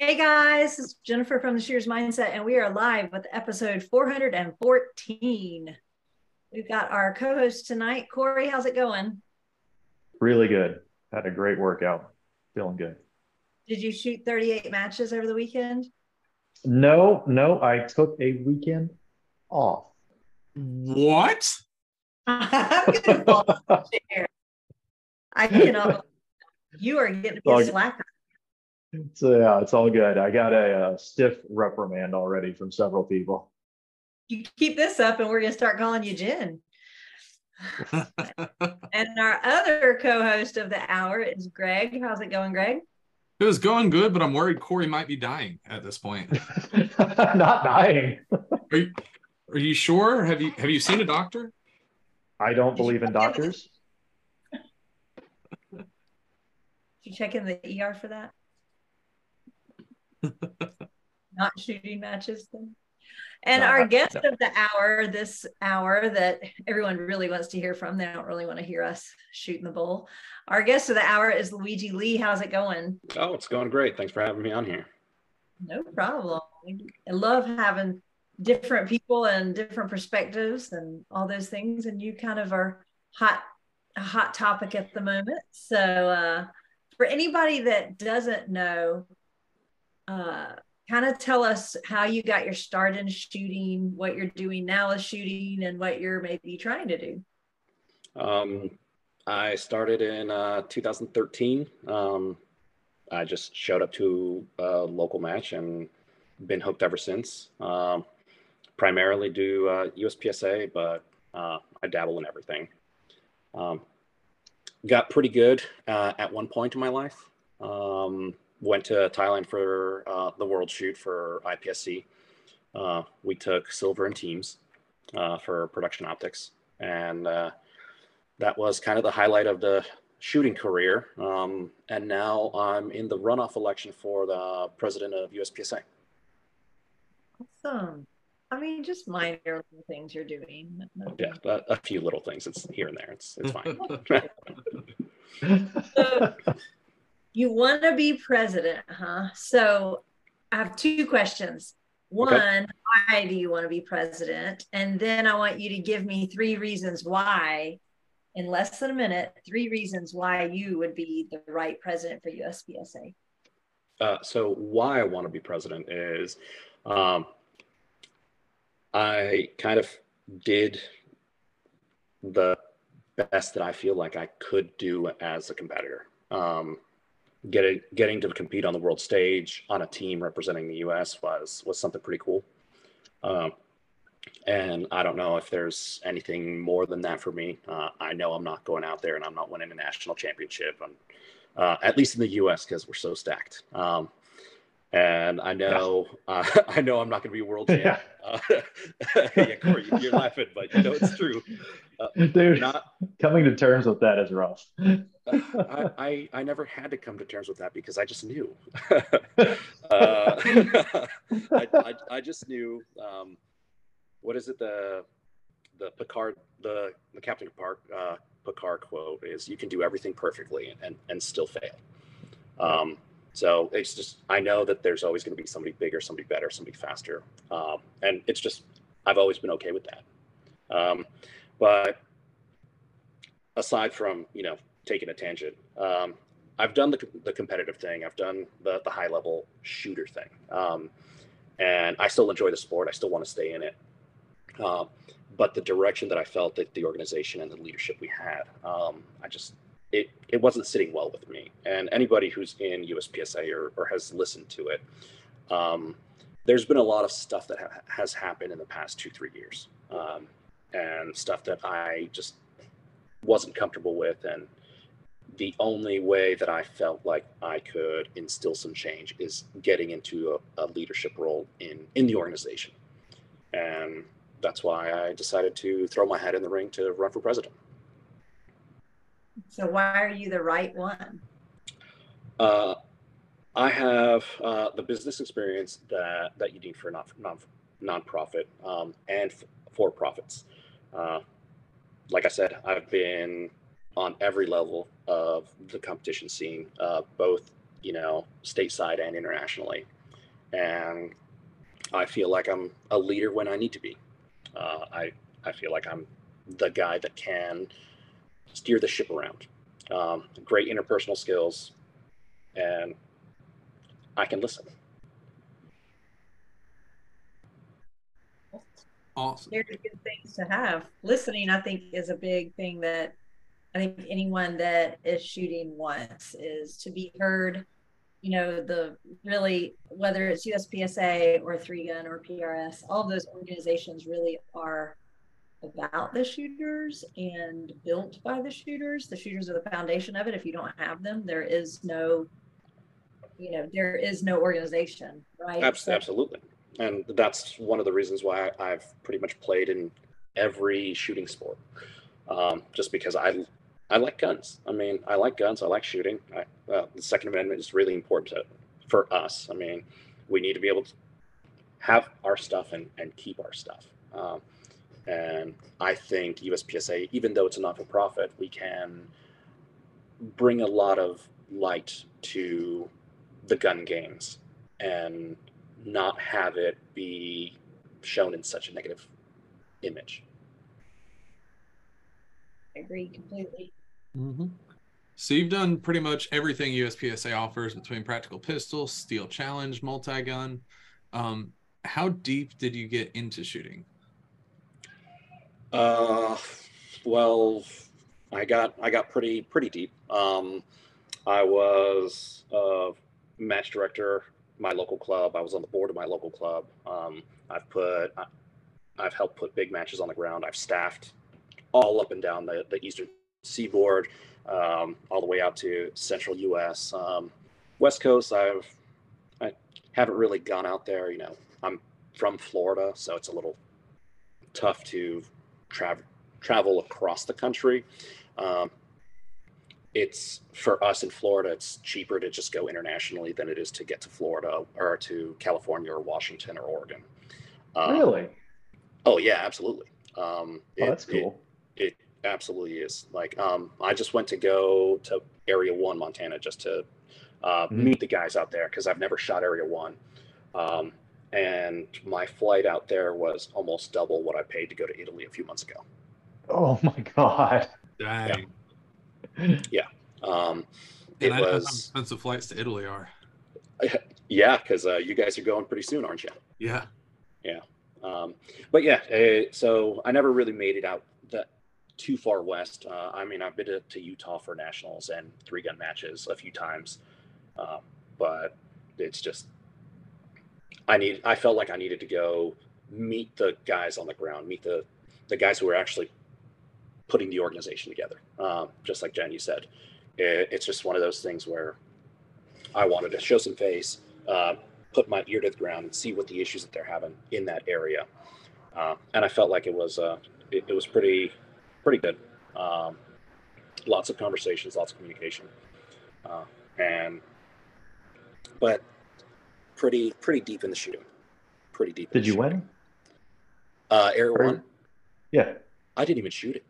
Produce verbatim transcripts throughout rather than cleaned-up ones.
Hey guys, this is Jennifer from the Shooter's Mindset, and we are live with episode four hundred fourteen. We've got our co-host tonight, Corey. How's it going? Really good. Had a great workout. Feeling good. Did you shoot thirty-eight matches over the weekend? No, no. I took a weekend off. What? I'm gonna fall off the chair. I cannot. You are getting a slacker. So yeah, it's all good. I got a, a stiff reprimand already from several people. You keep this up and we're going to start calling you Jen. And our other co-host of the hour is Greg. How's it going, Greg? It was going good, but I'm worried Corey might be dying at this point. Not dying. Are you, are you sure? Have you, have you seen a doctor? I don't believe in doctors. Did you check in the E R for that? Not shooting matches then. And no, our guest no. of the hour, this hour that everyone really wants to hear from, they don't really want to hear us shooting the bull. Our guest of the hour is Luigi Lee. How's it going? Oh, it's going great. Thanks for having me on here. No problem. I love having different people and different perspectives and all those things. And you kind of are hot, a hot topic at the moment. So uh, for anybody that doesn't know, Uh, kind of tell us how you got your start in shooting, what you're doing now with shooting, and what you're maybe trying to do. Um, I started in uh, two thousand thirteen. Um, I just showed up to a local match and been hooked ever since. Um, primarily do uh, U S P S A, but uh, I dabble in everything. Um, got pretty good uh, at one point in my life. Um, Went to Thailand for uh, the world shoot for I P S C. Uh, we took silver in teams uh, for production optics. And uh, that was kind of the highlight of the shooting career. Um, and now I'm in the runoff election for the president of U S P S A. Awesome. I mean, just minor little things you're doing. Yeah, a, a few little things. It's here and there. It's, it's fine. So, you want to be president, huh? So I have two questions. One, okay. Why do you want to be president? And then I want you to give me three reasons why, in less than a minute, three reasons why you would be the right president for U S P S A. Uh, so why I want to be president is um, I kind of did the best that I feel like I could do as a competitor. Um, Getting getting to compete on the world stage on a team representing the U S was was something pretty cool, um, and I don't know if there's anything more than that for me. Uh, I know I'm not going out there and I'm not winning a national championship, and uh, at least in the U S because we're so stacked. Um, and I know yeah. uh, I know I'm not going to be world champ. Yeah, uh, yeah Corey, you're laughing, but you know it's true. Uh, Dude, not coming to terms with that is rough. I, I, I never had to come to terms with that because I just knew. uh, I, I, I just knew, um, what is it, the the Picard, the, the Captain Park, uh, Picard quote is, you can do everything perfectly and, and still fail. Um, so it's just, I know that there's always going to be somebody bigger, somebody better, somebody faster. Um, and it's just, I've always been okay with that. Um, but aside from, you know, taking a tangent, um, I've done the, the competitive thing. I've done the, the high level shooter thing. Um, and I still enjoy the sport. I still want to stay in it. Uh, but the direction that I felt that the organization and the leadership we had, um, I just, it, it wasn't sitting well with me. And anybody who's in U S P S A or, or has listened to it, um, there's been a lot of stuff that ha has happened in the past two, three years. Um, and stuff that I just wasn't comfortable with. And the only way that I felt like I could instill some change is getting into a, a leadership role in, in the organization. And that's why I decided to throw my hat in the ring to run for president. So why are you the right one? Uh, I have uh, the business experience that, that you need for a non, non, nonprofit um, and for-profits. Uh, like I said, I've been on every level of the competition scene, uh, both you know, stateside and internationally. And I feel like I'm a leader when I need to be. Uh, I, I feel like I'm the guy that can steer the ship around. Um, great interpersonal skills, and I can listen. Awesome. Very good things to have. Listening, I think, is a big thing that I think anyone that is shooting wants, is to be heard. You know, the really, whether it's U S P S A or three gun or P R S, all of those organizations really are about the shooters and built by the shooters. The shooters are the foundation of it. If you don't have them, there is no, you know, there is no organization, right? Absolutely. So, and that's one of the reasons why I've pretty much played in every shooting sport. Um, just because I, I like guns. I mean, I like guns. I like shooting. I, well, the Second Amendment is really important to, for us. I mean, we need to be able to have our stuff and, and keep our stuff. Um, and I think U S P S A, even though it's a not-for-profit, we can bring a lot of light to the gun games and not have it be shown in such a negative image. I agree completely. Mm-hmm. So you've done pretty much everything U S P S A offers between practical pistols, Steel Challenge, multi-gun. Um, how deep did you get into shooting? Uh, well, I got I got pretty pretty deep. Um, I was a match director, my local club. I was on the board of my local club. Um, I've put I, I've helped put big matches on the ground. I've staffed all up and down the, the eastern seaboard, um, all the way out to central U S Um, West Coast, I've, I haven't really gone out there. You know, I'm from Florida, so it's a little tough to tra- travel across the country. Um, it's, for us in Florida, it's cheaper to just go internationally than it is to get to Florida or to California or Washington or Oregon. Um, really? Oh, yeah, absolutely. Um, oh, it, that's cool. It, It absolutely is. Like, um, I just went to go to Area one, Montana, just to uh, meet the guys out there, because I've never shot Area one. Um, and my flight out there was almost double what I paid to go to Italy a few months ago. Oh, my God. Dang. Yeah. yeah. Um, it I was, know how expensive flights to Italy are. Yeah, because uh, you guys are going pretty soon, aren't you? Yeah. Yeah. Um, but, yeah, uh, so I never really made it out that too far west. Uh, I mean, I've been to, to Utah for nationals and three gun matches a few times, uh, but it's just, I need, I felt like I needed to go meet the guys on the ground, meet the, the guys who are actually putting the organization together. Um, just like Jen, you said, it, it's just one of those things where I wanted to show some face, uh, put my ear to the ground and see what the issues that they're having in that area. Uh, and I felt like it was, uh, it, it was pretty, pretty good. Um, lots of conversations, lots of communication, uh, and but pretty pretty deep in the shooting. Pretty deep. Did you shooting. win? Uh, Area or, one. Yeah. I didn't even shoot it.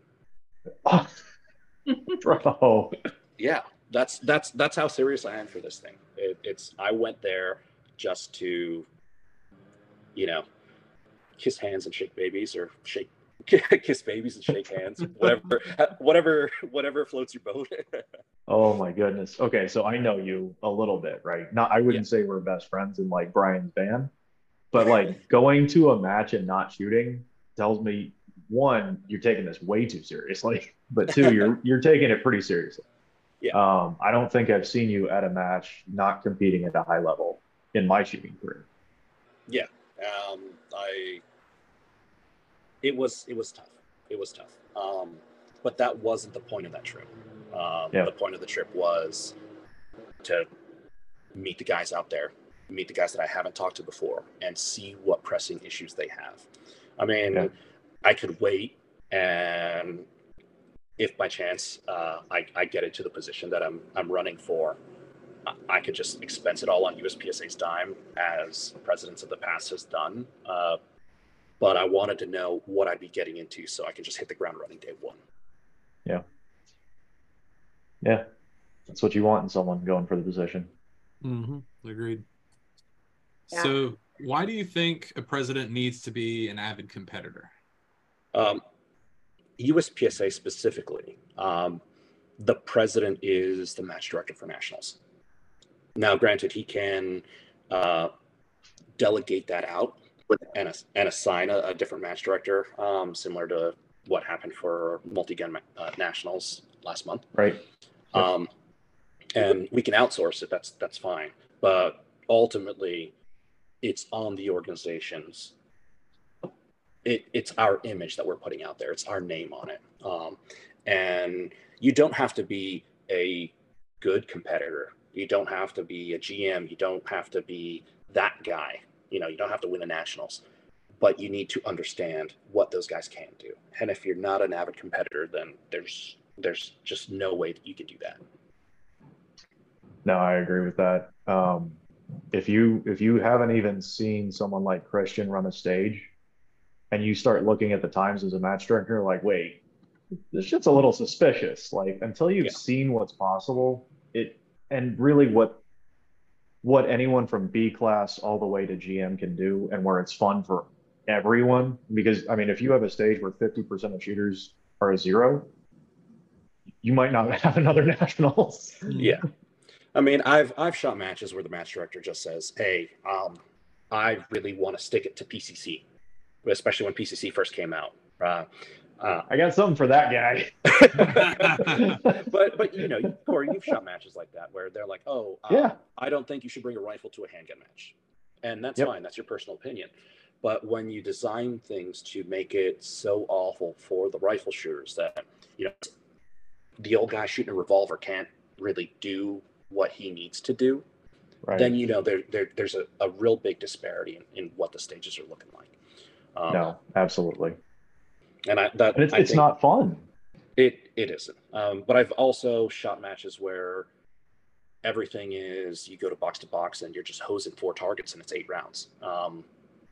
Oh. Bro. Yeah, that's that's that's how serious I am for this thing. It, it's I went there just to, you know, kiss hands and shake babies, or shake. kiss babies and shake hands, whatever, whatever, whatever floats your boat. Oh my goodness. Okay, so I know you a little bit, right? Not, I wouldn't yeah. say we're best friends in like Brian's band, but like going to a match and not shooting tells me, one, you're taking this way too seriously, but two, you're you're taking it pretty seriously. Yeah. Um, I don't think I've seen you at a match not competing at a high level in my shooting career. Yeah. Um, I. It was it was tough. It was tough. Um, but that wasn't the point of that trip. Um, yeah. The point of the trip was to meet the guys out there, meet the guys that I haven't talked to before, and see what pressing issues they have. I mean, yeah. I could wait, and if by chance uh, I, I get into the position that I'm I'm running for, I could just expense it all on U S P S A's dime, as presidents of the past has done. Uh, But I wanted to know what I'd be getting into, so I can just hit the ground running day one. Yeah. Yeah. That's what you want in someone going for the position. Mm-hmm. Agreed. Yeah. So why do you think a president needs to be an avid competitor? Um, U S P S A specifically, um, the president is the match director for nationals. Now, granted, he can uh, delegate that out with, and, and assign a, a different match director, um, similar to what happened for multi-gun uh, nationals last month. Right. Um, and we can outsource it. That's that's fine. But ultimately, it's on the organizations. It, it's our image that we're putting out there. It's our name on it. Um, and you don't have to be a good competitor. You don't have to be a G M. You don't have to be that guy. You know, you don't have to win the nationals, but you need to understand what those guys can do. And if you're not an avid competitor, then there's there's just no way that you can do that. No, I agree with that. Um, if you if you haven't even seen someone like Christian run a stage, and you start looking at the times as a match director, like, wait, this shit's a little suspicious. Like, until you've yeah. seen what's possible, it and really what what anyone from B class all the way to G M can do, and where it's fun for everyone. Because I mean, if you have a stage where fifty percent of shooters are a zero, you might not have another nationals. Yeah. I mean, I've I've shot matches where the match director just says, hey, um, I really want to stick it to P C C, especially when P C C first came out. Uh, uh, I got something for that guy. but, but you know, Corey, you've shot matches like that where they're like, oh, uh, yeah. I don't think you should bring a rifle to a handgun match. And that's yep. fine. That's your personal opinion. But when you design things to make it so awful for the rifle shooters that, you know, the old guy shooting a revolver can't really do what he needs to do, right. then, you know, there, there, there's a, a real big disparity in, in what the stages are looking like. Um, no, absolutely. And I, that, and it's, I it's not fun. It it isn't. Um, but I've also shot matches where everything is, you go to box to box and you're just hosing four targets and it's eight rounds. Um,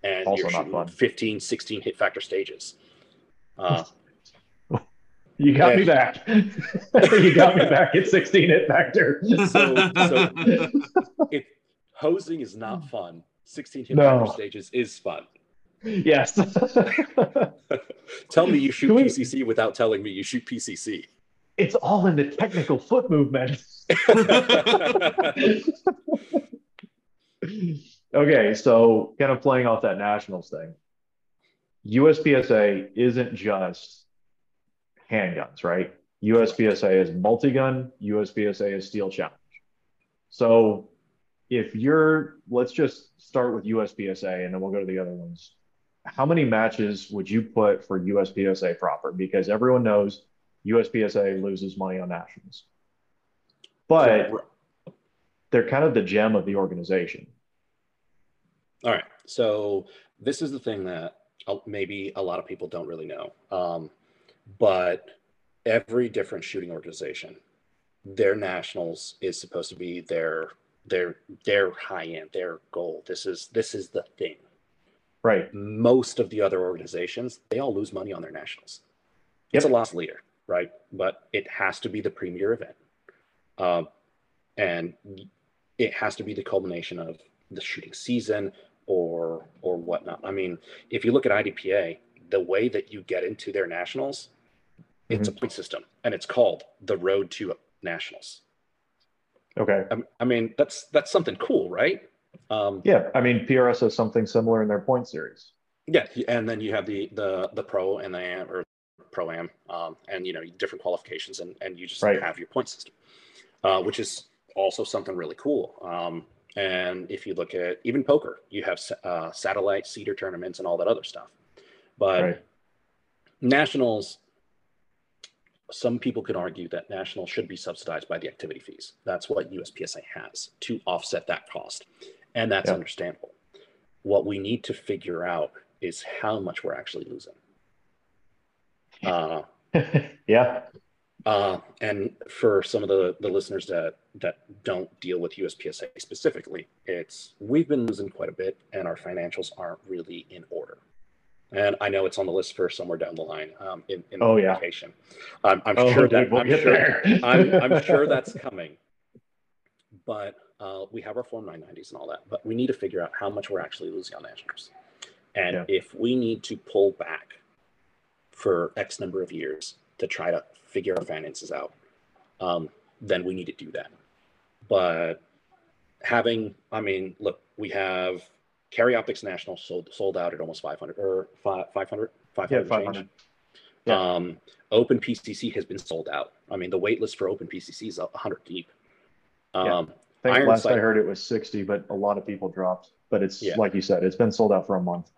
and also you're shooting fun. fifteen, sixteen hit factor stages. Uh, you got and, me back. You got me back at sixteen hit factor. So, so if hosing is not fun, sixteen hit no. factor stages is fun. Yes. Tell me you shoot we, P C C without telling me you shoot P C C. It's all in the technical foot movement. Okay, so kind of playing off that nationals thing, U S P S A isn't just handguns, right? U S P S A is multi-gun, U S P S A is Steel Challenge. So if you're, let's just start with U S P S A and then we'll go to the other ones. How many matches would you put for U S P S A proper? Because everyone knows U S P S A loses money on nationals. But they're kind of the gem of the organization. All right. So this is the thing that maybe a lot of people don't really know. Um, but every different shooting organization, their nationals is supposed to be their their their high end, their goal. This is this is the thing. Right. Most of the other organizations, they all lose money on their nationals. It's yep. a loss leader, right? But it has to be the premier event. Um, and it has to be the culmination of the shooting season or or whatnot. I mean, if you look at I D P A, the way that you get into their nationals, mm-hmm. it's a point system, and it's called the road to nationals. Okay. I, I mean, that's that's something cool, right? Um, yeah, I mean, P R S has something similar in their point series. Yeah, and then you have the the the pro and the or pro-am, um, and you know different qualifications, and and you just right. have your point system, uh, which is also something really cool. Um, and if you look at even poker, you have uh, satellite seeder tournaments and all that other stuff. But right. nationals, some people could argue that nationals should be subsidized by the activity fees. That's what U S P S A has to offset that cost. And that's yep. understandable. What we need to figure out is how much we're actually losing. Uh, yeah. Uh, and for some of the, the listeners that, that don't deal with U S P S A specifically, it's we've been losing quite a bit and our financials aren't really in order. And I know it's on the list for somewhere down the line um, in, in the oh, application. Yeah. I'm, I'm, oh, sure that, I'm, sure, I'm, I'm sure that's coming. But Uh, we have our Form nine nineties and all that, but we need to figure out how much we're actually losing on nationals. And yeah. if we need to pull back for X number of years to try to figure our finances out, um, then we need to do that. But having, I mean, look, we have Carry Optics Nationals sold, sold out at almost five hundred or five hundred, five hundred, yeah, five hundred. Change. Yeah. Um, Open P C C has been sold out. I mean, the wait list for Open P C C is one hundred deep. Um, yeah. I think last I heard it was sixty, but a lot of people dropped. But it's yeah. like you said, it's been sold out for a month.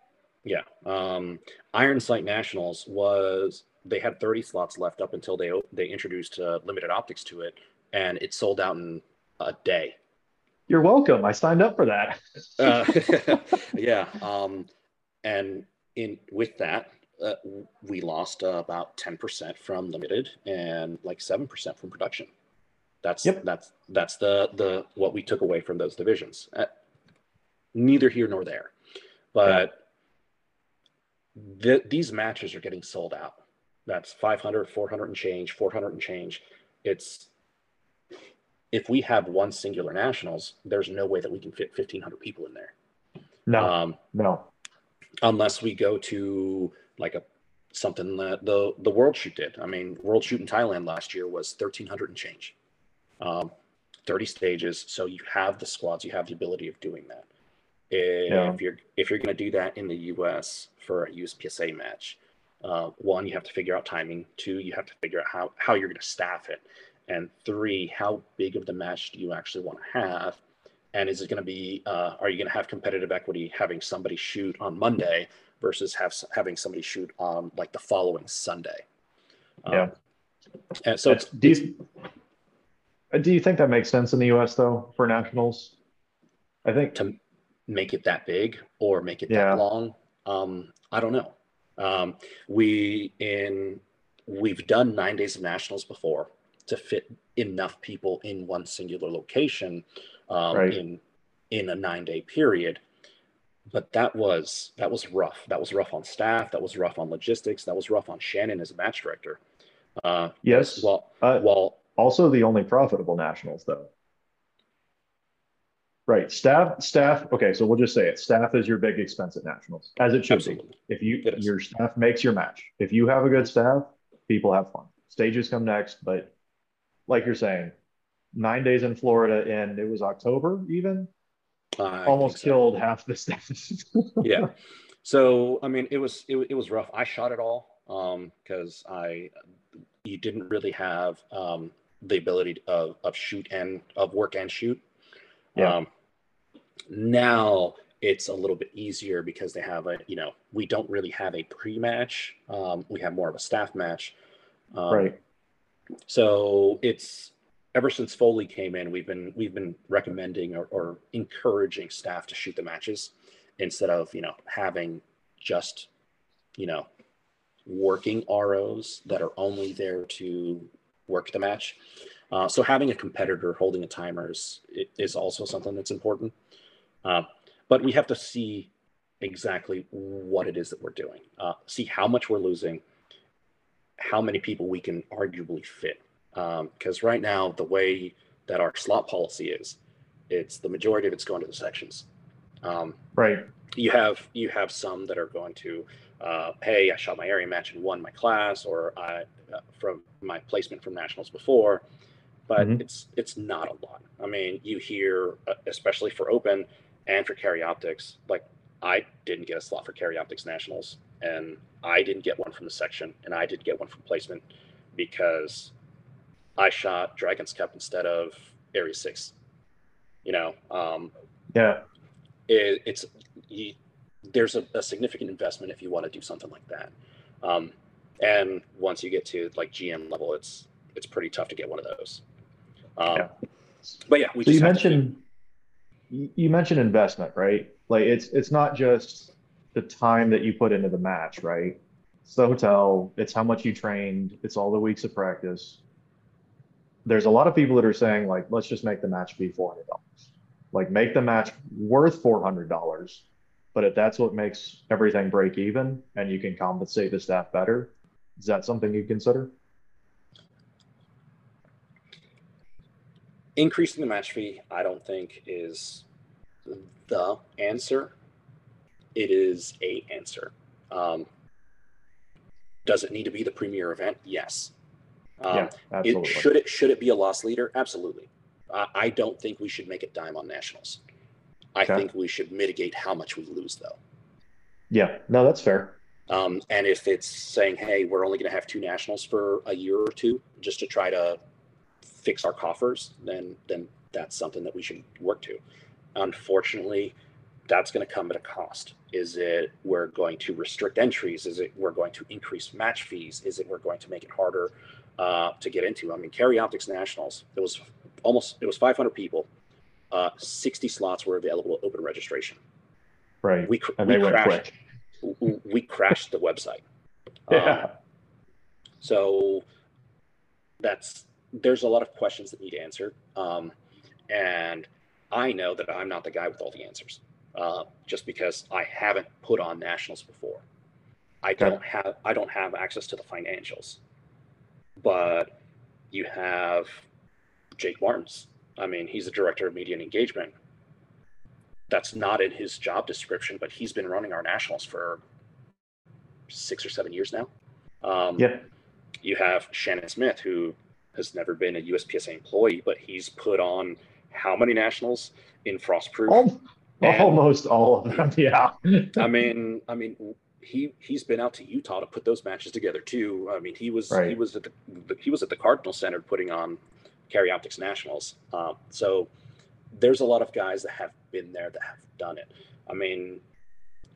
Yeah. Um, Ironsight Nationals was, they had thirty slots left up until they they introduced uh, limited optics to it, and it sold out in a day. You're welcome. I signed up for that. uh, yeah. Um, and in with that, uh, we lost uh, about ten percent from limited and like seven percent from production. That's yep. that's that's the the what we took away from those divisions. Uh, neither here nor there, but yeah. th these matches are getting sold out. That's five hundred, four hundred and change, four hundred and change. It's if we have one singular nationals, there's no way that we can fit fifteen hundred people in there. No, um, no, unless we go to like a something that the the World Shoot did. I mean, World Shoot in Thailand last year was thirteen hundred and change. Um, thirty stages, so you have the squads, you have the ability of doing that. If yeah. you're if you're going to do that in the U S for a U S P S A match, uh, one, you have to figure out timing. Two, you have to figure out how how you're going to staff it, and three, how big of the match do you actually want to have, and is it going to be? Uh, are you going to have competitive equity having somebody shoot on Monday versus have having somebody shoot on like the following Sunday? Um, yeah, and so it's these. Do you think that makes sense in the U S though for nationals? I think to make it that big or make it yeah. that long, um, I don't know. Um, we in we've done nine days of nationals before to fit enough people in one singular location um, right. in in a nine day period, but that was that was rough. That was rough on staff. That was rough on logistics. That was rough on Shannon as a match director. Uh, yes. While uh, while Also the only profitable nationals though. Right, staff, staff, okay, so we'll just say it. Staff is your big expense at nationals, as it should Absolutely. be. If you, your staff makes your match. If you have a good staff, people have fun. Stages come next, but like you're saying, nine days in Florida and it was October even, uh, almost so. killed half the staff. yeah, so I mean, it was, it, it was rough. I shot it all because um, I, you didn't really have, um, the ability of, of shoot and of work and shoot. Yeah. Um, now it's a little bit easier because they have a, you know, we don't really have a pre-match. Um, we have more of a staff match. Um, right. So it's ever since Foley came in, we've been, we've been recommending or, or encouraging staff to shoot the matches instead of, you know, having just, you know, working R Os that are only there to work the match. Uh, so having a competitor holding a timer is, is also something that's important. Uh, but we have to see exactly what it is that we're doing, uh, see how much we're losing, how many people we can arguably fit. Because um, right now, the way that our slot policy is, it's the majority of it's going to the sections. Um, right. You have, you have some that are going to, uh, hey, I shot my area match and won my class, or I, uh, from my placement from nationals before, but mm-hmm. it's, it's not a lot. I mean, you hear, uh, especially for open and for Carry Optics, like I didn't get a slot for Carry Optics nationals and I didn't get one from the section and I did get one from placement because I shot Dragon's Cup instead of Area six, you know? Um, yeah. It, it's you, there's a, a significant investment if you want to do something like that, um, and once you get to like G M level, it's it's pretty tough to get one of those. Um, yeah. But yeah, we so just you mentioned to... you mentioned investment, right? Like it's it's not just the time that you put into the match, right? It's the hotel, it's how much you trained, it's all the weeks of practice. There's a lot of people that are saying like, let's just make the match be four hundred dollars. Like make the match worth four hundred dollars, but if that's what makes everything break even and you can compensate the staff better, is that something you consider? increasing the match fee, I don't think is the answer. It is a answer. Um, does it need to be the premier event? Yes. Um, yeah, absolutely. It, should it should it be a loss leader? Absolutely. I, I don't think we should make it dime on nationals. I okay. think we should mitigate how much we lose, though. Yeah, no, that's fair. Um, and if it's saying, hey, we're only going to have two nationals for a year or two just to try to fix our coffers, then then that's something that we should work to. Unfortunately, that's going to come at a cost. Is it we're going to restrict entries? Is it we're going to increase match fees? Is it we're going to make it harder uh, to get into? I mean, Carry Optics Nationals, it was almost, it was five hundred people. Uh, sixty slots were available open registration. Right. We, and we they crashed, went quick. We crashed the website. Yeah. Um, so that's, there's a lot of questions that need answered. Um, and I know that I'm not the guy with all the answers. Uh, just because I haven't put on nationals before, I okay. don't have I don't have access to the financials. But you have Jake Martins. I mean, he's the director of media and engagement. That's not in his job description, but he's been running our nationals for six or seven years now. Um, yeah. You have Shannon Smith, who has never been a U S P S A employee, but he's put on how many nationals in Frostproof? Oh. And, almost all of them, yeah. I mean, I mean, he he's been out to Utah to put those matches together too. I mean, he was right. he was at the, the he was at the Cardinal Center putting on Carry Optics Nationals. Um, so there's a lot of guys that have been there that have done it. I mean,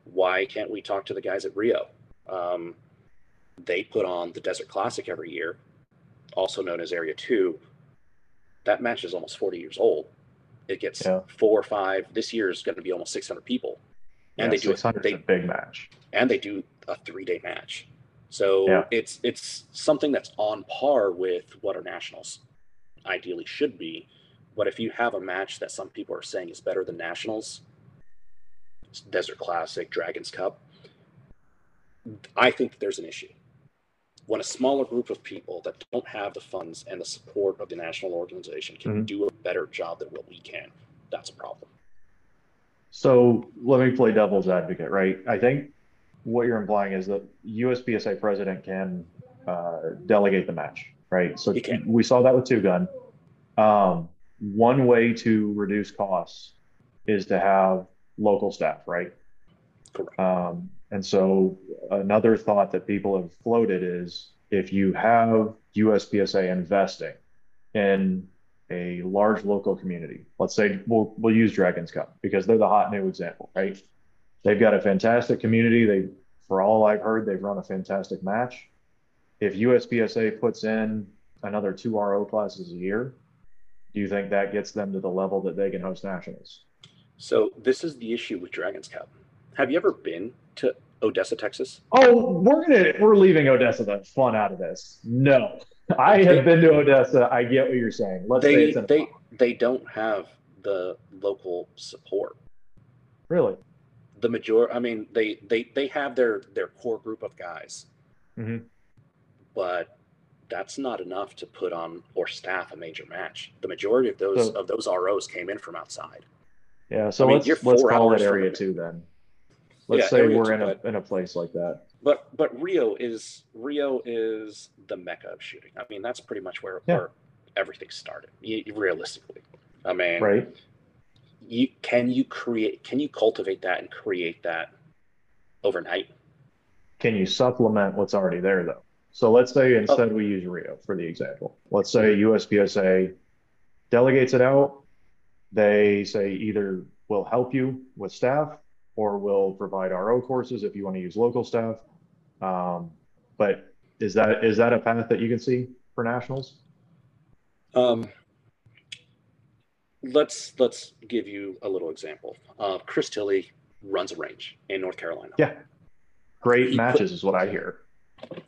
why can't we talk to the guys at Rio? Um, they put on the Desert Classic every year, also known as Area two. That match is almost forty years old. It gets yeah. four or five. This year is going to be almost six hundred people, and yeah, they do a, they, a big match, and they do a three-day match. So yeah. it's it's something that's on par with what our nationals ideally should be. But if you have a match that some people are saying is better than nationals, it's Desert Classic, Dragon's Cup, I think there's an issue. When a smaller group of people that don't have the funds and the support of the national organization can mm-hmm. do a better job than what we can, that's a problem. So let me play devil's advocate, right? I think what you're implying is that U S P S A president can uh, delegate the match, right? So we saw that with Two Gun. Um, one way to reduce costs is to have local staff, right? Correct. Um, And so another thought that people have floated is if you have U S P S A investing in a large local community, let's say we'll, we'll use Dragon's Cup because they're the hot new example, right? They've got a fantastic community. They, for all I've heard, they've run a fantastic match. If U S P S A puts in another two R O classes a year, do you think that gets them to the level that they can host nationals? So this is the issue with Dragon's Cup. Have you ever been to Odessa, Texas? Oh, we're gonna we're leaving Odessa the fun out of this. No, I have been to Odessa. I get what you're saying. Let's they say it's they they don't have the local support. Really? The majority. I mean, they they they have their their core group of guys, mm-hmm. but that's not enough to put on or staff a major match. The majority of those so, of those R Os came in from outside. Yeah. So I mean, let's you're four let's call it Area Two then. Let's yeah, say we're in a in a place like that. But but Rio is Rio is the mecca of shooting. I mean, that's pretty much where, yeah. where everything started. Realistically, I mean, right? You can you create can you cultivate that and create that overnight? Can you supplement what's already there though? So let's say instead oh. we use Rio for the example. Let's say U S P S A delegates it out. They say either we'll help you with staff, or we'll provide R O courses if you want to use local staff. Um, but is that is that a path that you can see for nationals? Um, let's let's give you a little example. Uh, Chris Tilley runs a range in North Carolina. Yeah, great he matches put, is what I hear.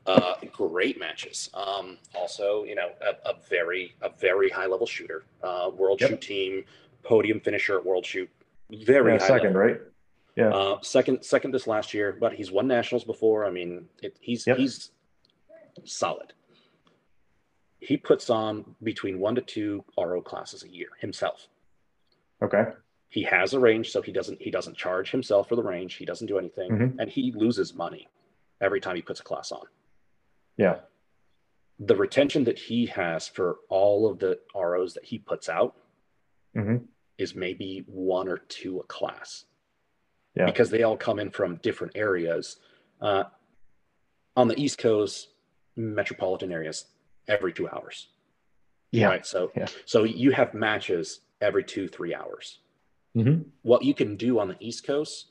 Uh, great matches. Um, also, you know, a, a very a very high level shooter, uh, World yep. Shoot team, podium finisher at World Shoot. Very yeah, high second, level. right? Yeah. Uh, second, second this last year, but he's won nationals before. I mean, it, he's yep. he's solid. he puts on between one to two R O classes a year himself. Okay. He has a range, so he doesn't he doesn't charge himself for the range. He doesn't do anything, mm-hmm. and he loses money every time he puts a class on. Yeah. The retention that he has for all of the R Os that he puts out mm-hmm. is maybe one or two a class. Yeah. Because they all come in from different areas. Uh, on the East Coast, metropolitan areas, every two hours. Yeah. Right? So, yeah. so you have matches every two, three hours. Mm-hmm. What you can do on the East Coast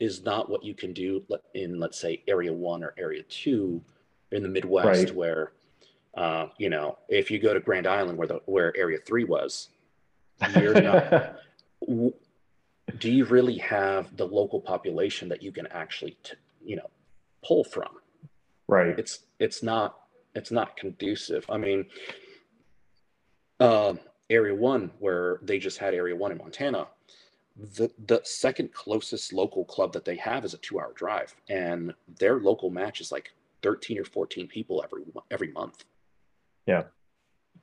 is not what you can do in, let's say, Area one or Area two in the Midwest, right. where, uh, you know, if you go to Grand Island where the where Area three was, you're not, w- do you really have the local population that you can actually, t- you know, pull from? Right. It's it's not it's not conducive. I mean, uh, Area one, where they just had Area one in Montana, the the second closest local club that they have is a two hour drive, and their local match is like thirteen or fourteen people every every month. Yeah,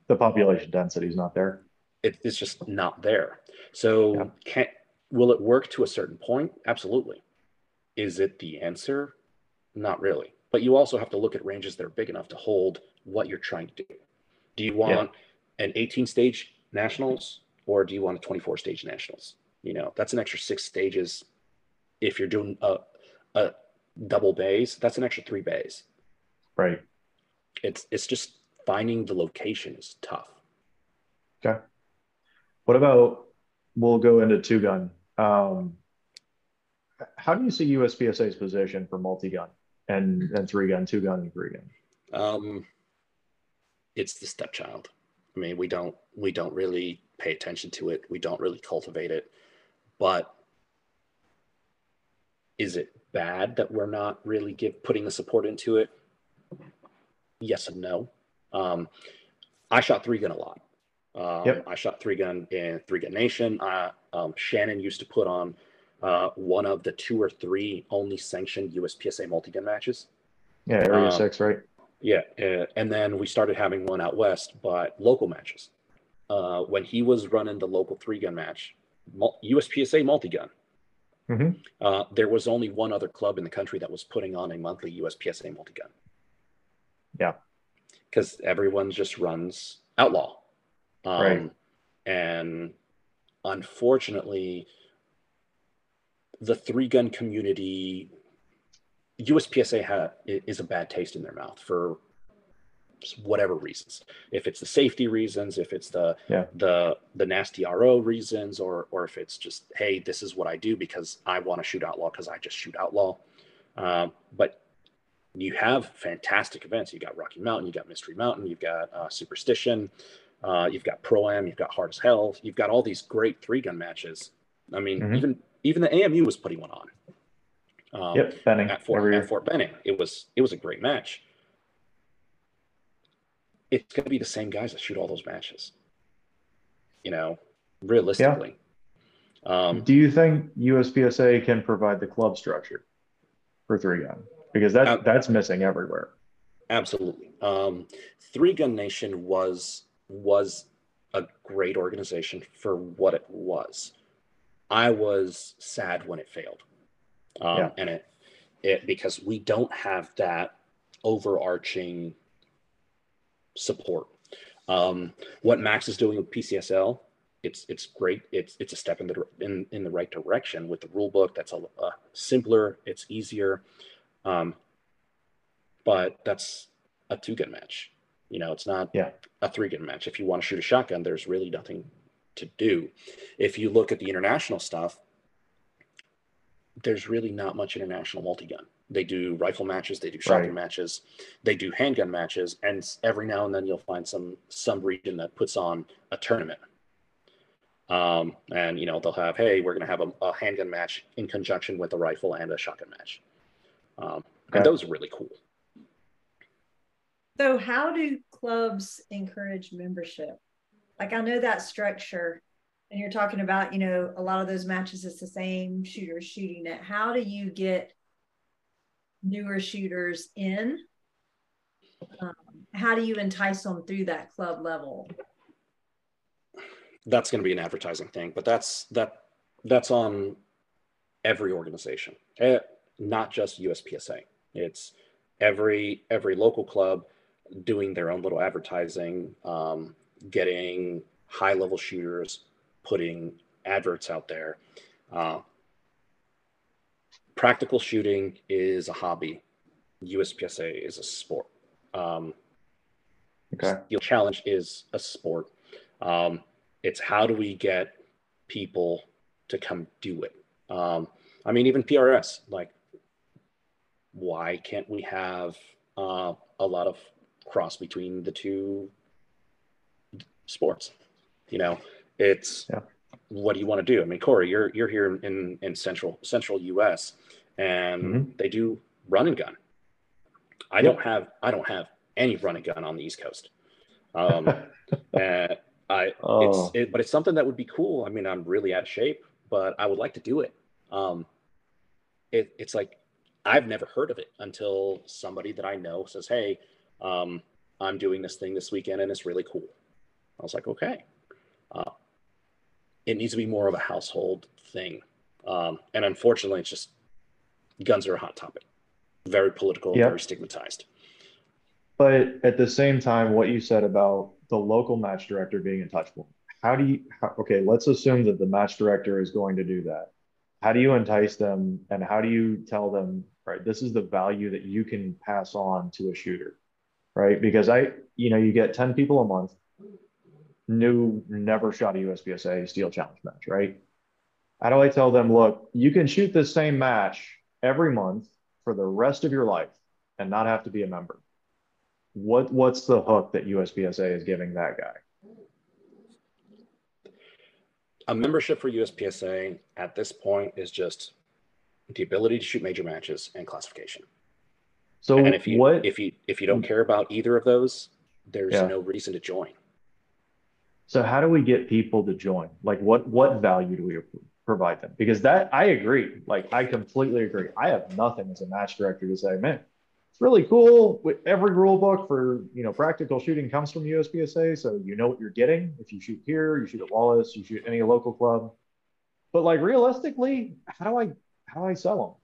the population density is not there. It, it's just not there. So yeah. can will it work to a certain point? Absolutely. Is it the answer? Not really. But you also have to look at ranges that are big enough to hold what you're trying to do. Do you want yeah. an eighteen stage nationals, or do you want a twenty-four stage nationals? You know, that's an extra six stages. If you're doing a, a double bays, that's an extra three bays. Right. It's it's just finding the location is tough. Okay. What about, we'll go into two gun. Um, how do you see U S P S A's position for multi-gun and, and three-gun, two-gun, and three-gun? Um, it's the stepchild. I mean, we don't we don't really pay attention to it. We don't really cultivate it. But is it bad that we're not really give, putting the support into it? Yes and no. Um, I shot three gun a lot. Um, yep. I shot three gun in Three Gun Nation. I, um, Shannon used to put on uh, one of the two or three only sanctioned U S P S A multi-gun matches. Yeah, Area um, six, right? Yeah, uh, and then we started having one out west, but local matches. Uh, when he was running the local three gun match, U S P S A multi-gun. Mm-hmm. Uh, there was only one other club in the country that was putting on a monthly U S P S A multi-gun. Yeah. Because everyone just runs outlaw. Um, right. And unfortunately, the three-gun community, U S P S A ha- is a bad taste in their mouth for whatever reasons. If it's the safety reasons, if it's the yeah. the the nasty R O reasons, or or if it's just, hey, this is what I do because I want to shoot outlaw because I just shoot outlaw. Um, but you have fantastic events. You got Rocky Mountain, you got Mystery Mountain, you've got uh, Superstition, uh, you've got Pro-Am, you've got Hard as Hell, you've got all these great three gun matches. I mean, mm-hmm. even even the A M U was putting one on. Um, yep, Benning at Fort, at Fort Benning. It was it was a great match. It's going to be the same guys that shoot all those matches, you know, realistically. Yeah. Um, do you think U S P S A can provide the club structure for three gun? Because that's, uh, that's missing everywhere. Absolutely. Um, Three Gun Nation was, was a great organization for what it was. I was sad when it failed. Um, yeah. And it, it, because we don't have that overarching support. Um, what Max is doing with P C S L, it's it's great. It's it's a step in the in, in the right direction with the rule book. That's a, a simpler. It's easier, um, but that's a two gun match. You know, it's not yeah. a three gun match. If you want to shoot a shotgun, there's really nothing to do. If you look at the international stuff, there's really not much international multi-gun. They do rifle matches, they do shotgun right. matches, they do handgun matches, and every now and then you'll find some some region that puts on a tournament. Um, and, you know, they'll have, hey, we're going to have a, a handgun match in conjunction with a rifle and a shotgun match. Um, okay. And those are really cool. So how do clubs encourage membership? Like, I know that structure, and you're talking about, you know, a lot of those matches, it's the same shooters shooting it. How do you get newer shooters in um, how do you entice them through that club level? That's going to be an advertising thing, but that's that that's on every organization, not just U S P S A. It's every every local club doing their own little advertising, um, getting high level shooters, putting adverts out there. Uh, practical shooting is a hobby. U S P S A is a sport. Um, okay. Steel Challenge is a sport. Um, it's how do we get people to come do it? Um, I mean, even P R S, like, why can't we have uh, a lot of cross between the two sports? You know, it's, yeah. What do you want to do? I mean, Corey, you're you're here in, in central central U S, and mm-hmm. they do run and gun. I yeah. don't have I don't have any run and gun on the East Coast. Um, and I oh. it's it, but it's something that would be cool. I mean, I'm really out of shape, but I would like to do it. Um, it it's like I've never heard of it until somebody that I know says, "Hey, um, I'm doing this thing this weekend, and it's really cool." I was like, "Okay." Uh, It needs to be more of a household thing. Um, and unfortunately, it's just guns are a hot topic. Very political, yep. Very stigmatized. But at the same time, what you said about the local match director being untouchable, how do you, how, okay, let's assume that the match director is going to do that. How do you entice them and how do you tell them, right, this is the value that you can pass on to a shooter, right? Because I, you know, you get ten people a month. New, never shot a U S P S A Steel Challenge match, right? How do I tell them, look, you can shoot this same match every month for the rest of your life and not have to be a member? What What's the hook that U S P S A is giving that guy? A membership for U S P S A at this point is just the ability to shoot major matches and classification. So and if you, what, if you, if you don't care about either of those, there's yeah. no reason to join. So how do we get people to join? Like what, what value do we provide them? Because that, I agree. Like I completely agree. I have nothing as a match director to say, man, it's really cool. Every rule book for, you know, practical shooting comes from U S P S A. So you know what you're getting. If you shoot here, you shoot at Wallace, you shoot any local club. But like realistically, how do I, how do I sell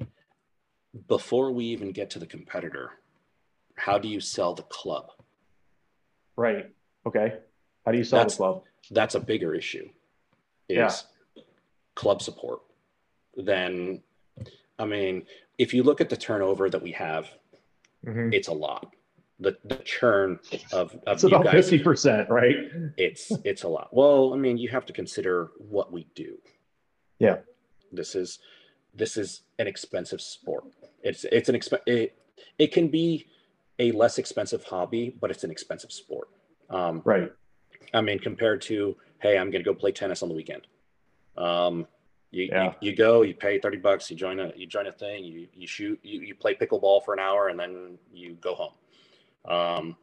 them? Before we even get to the competitor, how do you sell the club? Right. Okay. How do you sell that's, the club? That's a bigger issue. Is yeah. club support. Then, I mean, if you look at the turnover that we have, mm-hmm. it's a lot. The the churn of, of it's you about guys, fifty percent, right? It's it's a lot. Well, I mean, you have to consider what we do. Yeah. This is this is an expensive sport. It's it's an exp it, it can be a less expensive hobby, but it's an expensive sport. Um, right. I mean, compared to, hey, I'm going to go play tennis on the weekend. Um, you, yeah. you you go, you pay thirty bucks, you join a you join a thing, you you shoot, you, you play pickleball for an hour, and then you go home. Um,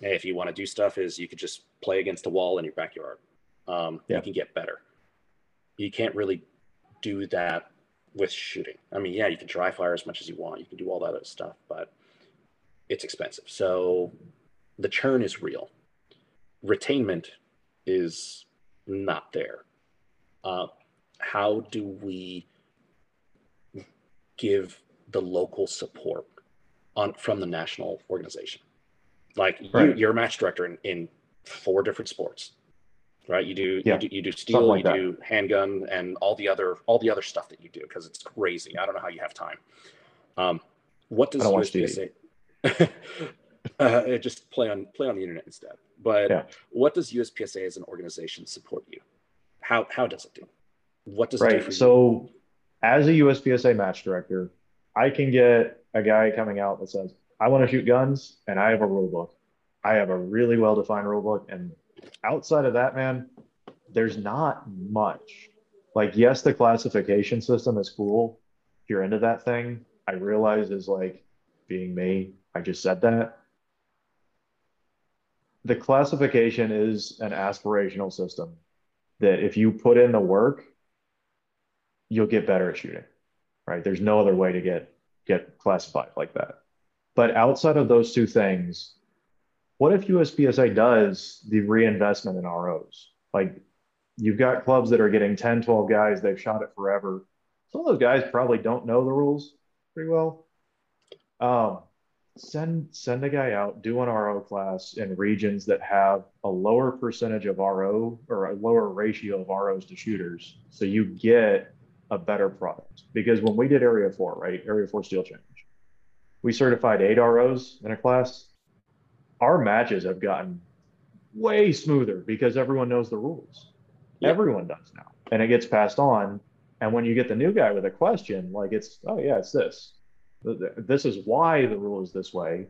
hey, if you want to do stuff, is you could just play against a wall in your backyard. Um, yeah. You can get better. You can't really do that with shooting. I mean, yeah, you can dry fire as much as you want. You can do all that other stuff, but it's expensive. So the churn is real. Retainment is not there. Uh, how do we give the local support on from the national organization? Like right. you, you're a match director in, in four different sports, right? You do, yeah. you do, you do steel, like you that. do handgun and all the other, all the other stuff that you do. Cause it's crazy. I don't know how you have time. Um, what does U S P S A uh, just play on play on the internet instead. But yeah. what does U S P S A as an organization support you? How how does it do? What does right. it do for so you? As a U S P S A match director, I can get a guy coming out that says, I want to shoot guns and I have a rule book. I have a really well-defined rule book. And outside of that, man, there's not much. Like, yes, the classification system is cool. If you're into that thing, I realize is like being me. I just said that. The classification is an aspirational system that if you put in the work, you'll get better at shooting, right? There's no other way to get, get classified like that. But outside of those two things, what if U S P S A does the reinvestment in R Os? Like, you've got clubs that are getting ten, twelve guys, they've shot it forever. Some of those guys probably don't know the rules pretty well. Um, send send a guy out, do an R O class in regions that have a lower percentage of R O or a lower ratio of R Os to shooters, so you get a better product. Because when we did Area four, right, Area four Steel Challenge, we certified eight R Os in a class. Our matches have gotten way smoother because everyone knows the rules. Yeah. Everyone does now, and it gets passed on. And when you get the new guy with a question, like, it's, oh yeah, it's this. This is why the rule is this way.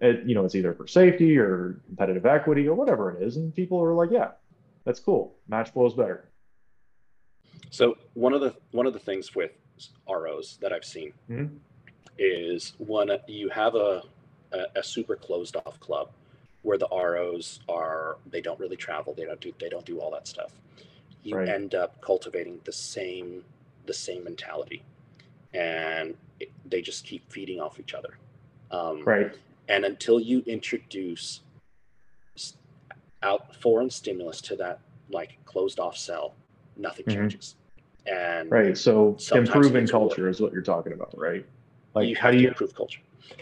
It, you know, it's either for safety or competitive equity or whatever it is. And people are like, yeah, that's cool. Match flows better. So one of the, one of the things with R Os that I've seen mm-hmm. is one, you have a, a, a super closed off club where the R Os are, they don't really travel. They don't do, they don't do all that stuff. You right. end up cultivating the same, the same mentality, and it, they just keep feeding off each other. Um, right. And until you introduce out foreign stimulus to that, like, closed off cell, nothing mm-hmm. changes. And right. So improving culture work. Is what you're talking about, right? Like, you how do you improve culture?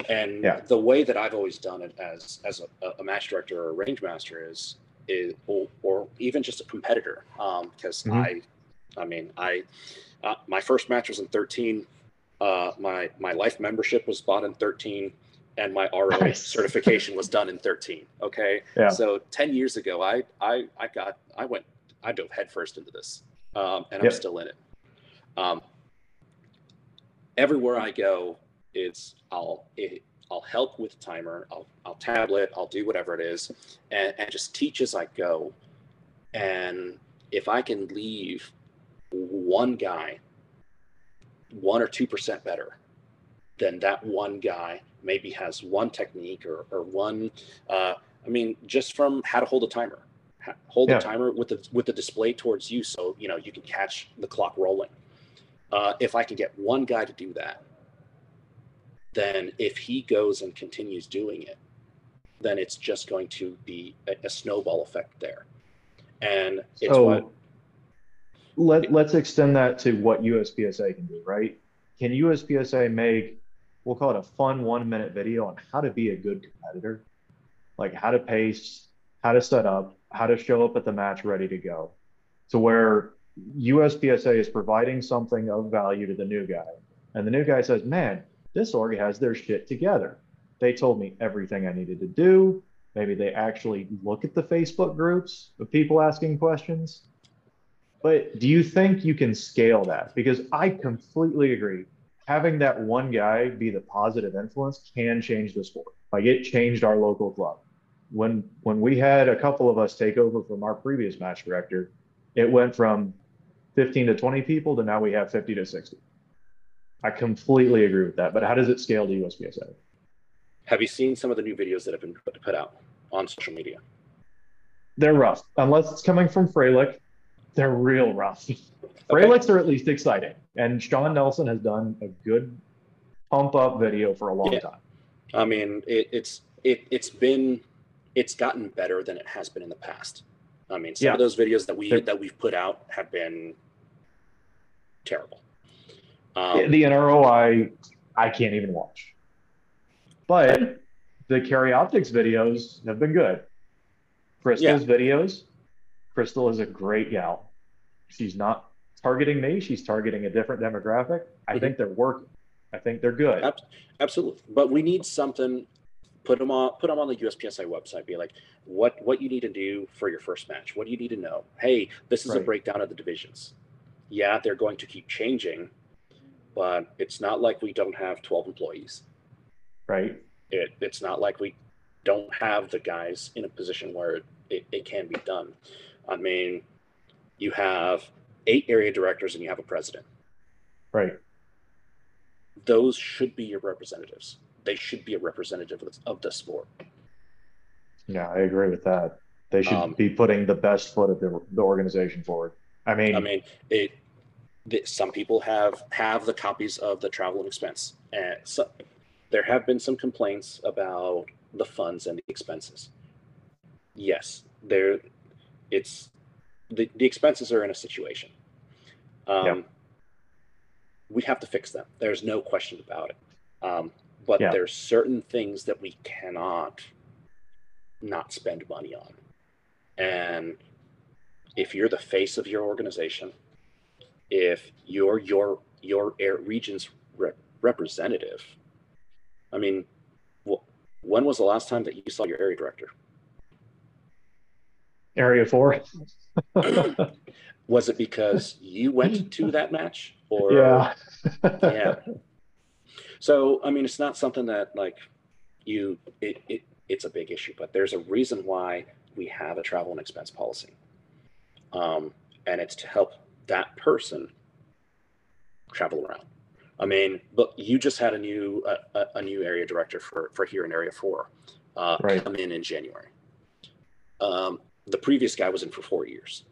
And yeah. the way that I've always done it as, as a, a match director or a range master is, is or, or even just a competitor. Um, cause mm-hmm. I, I mean, I, uh, my first match was in thirteen. Uh, my, my life membership was bought in thirteen, and my R O nice. Certification was done in thirteen. Okay. Yeah. So ten years ago, I, I, I got, I went, I dove headfirst into this, um, and yep. I'm still in it. Um, everywhere I go, it's, I'll, it, I'll help with timer. I'll, I'll tablet, I'll do whatever it is, and, and just teach as I go. And if I can leave one guy one or two percent better, then that one guy maybe has one technique or, or one uh I mean, just from how to hold a timer, how, hold yeah. a timer with the with the display towards you, so you know you can catch the clock rolling. Uh if I can get one guy to do that, then if he goes and continues doing it, then it's just going to be a, a snowball effect there. And it's so, what Let, let's extend that to what U S P S A can do, right? Can U S P S A make, we'll call it a fun one-minute video on how to be a good competitor? Like, how to pace, how to set up, how to show up at the match ready to go. To where U S P S A is providing something of value to the new guy. And the new guy says, man, this org has their shit together. They told me everything I needed to do. Maybe they actually look at the Facebook groups of people asking questions. But do you think you can scale that? Because I completely agree. Having that one guy be the positive influence can change the sport. Like, it changed our local club. When when we had a couple of us take over from our previous match director, it went from fifteen to twenty people to now we have fifty to sixty. I completely agree with that. But how does it scale to U S P S A? Have you seen some of the new videos that have been put out on social media? They're rough, unless it's coming from Freilich. They're real rough. Freilicks okay. are at least exciting. And Sean Nelson has done a good pump up video for a long yeah. time. I mean, it, it's, it, it's been, it's gotten better than it has been in the past. I mean, some yeah. of those videos that we, They're, that we've put out have been terrible. Um, the N R O I, I can't even watch, but the Carry Optics videos have been good. Crystal's yeah. videos. Crystal is a great gal. She's not targeting me. She's targeting a different demographic. I mm-hmm. think they're working. I think they're good. Absolutely. But we need something. Put them on, put them on the U S P S A website. Be like, what, what you need to do for your first match. What do you need to know? Hey, this is right. a breakdown of the divisions. Yeah, they're going to keep changing, but it's not like we don't have twelve employees. Right. It, it's not like we don't have the guys in a position where it, it, it can be done. I mean, you have eight area directors and you have a president. Right. Those should be your representatives. They should be a representative of the sport. Yeah, I agree with that. They should um, be putting the best foot of the, the organization forward. I mean, I mean, it. Some people have have the copies of the travel and expense, and so there have been some complaints about the funds and the expenses. Yes, there, it's the, the expenses are in a situation. Um, yeah. We have to fix them. There's no question about it. Um, but yeah. there's certain things that we cannot not spend money on. And if you're the face of your organization, if you're your your air region's rep representative, I mean, well, when was the last time that you saw your area director? Area four. Was it because you went to that match? Or yeah. Yeah. So I mean, it's not something that like you it, it it's a big issue, but there's a reason why we have a travel and expense policy, um, and it's to help that person travel around. I mean, look, you just had a new uh, a new area director for for here in Area Four uh, right. come in in January. Um, the previous guy was in for four years.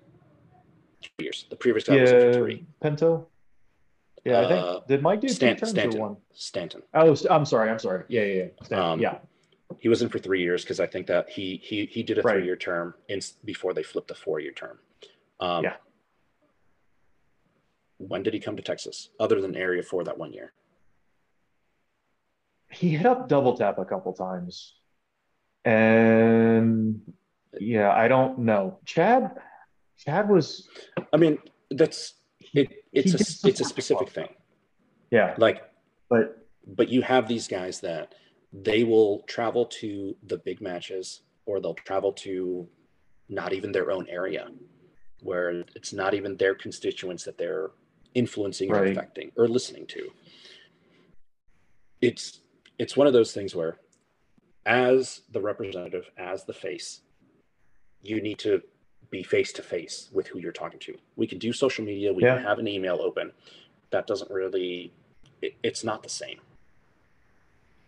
Three years. The previous guy yeah, was in for three. Pinto. Yeah, I think uh, did Mike do Stan three Stanton, terms or one? Stanton. Oh, I'm sorry. I'm sorry. Yeah, yeah, yeah. Stanton, um, yeah. He was in for three years because I think that he he he did a right. three-year term in, before they flipped a four-year term. Um, yeah. When did he come to Texas, other than Area Four that one year? He hit up Double Tap a couple times, and yeah, I don't know. Chad, Chad was. I mean, that's it. It's a it's a specific thing. Yeah. Like, but but you have these guys that. They will travel to the big matches, or they'll travel to not even their own area, where it's not even their constituents that they're influencing right. or affecting or listening to. It's it's one of those things where, as the representative, as the face, you need to be face to face with who you're talking to. We can do social media, we yeah. can have an email open. That doesn't really, it, it's not the same.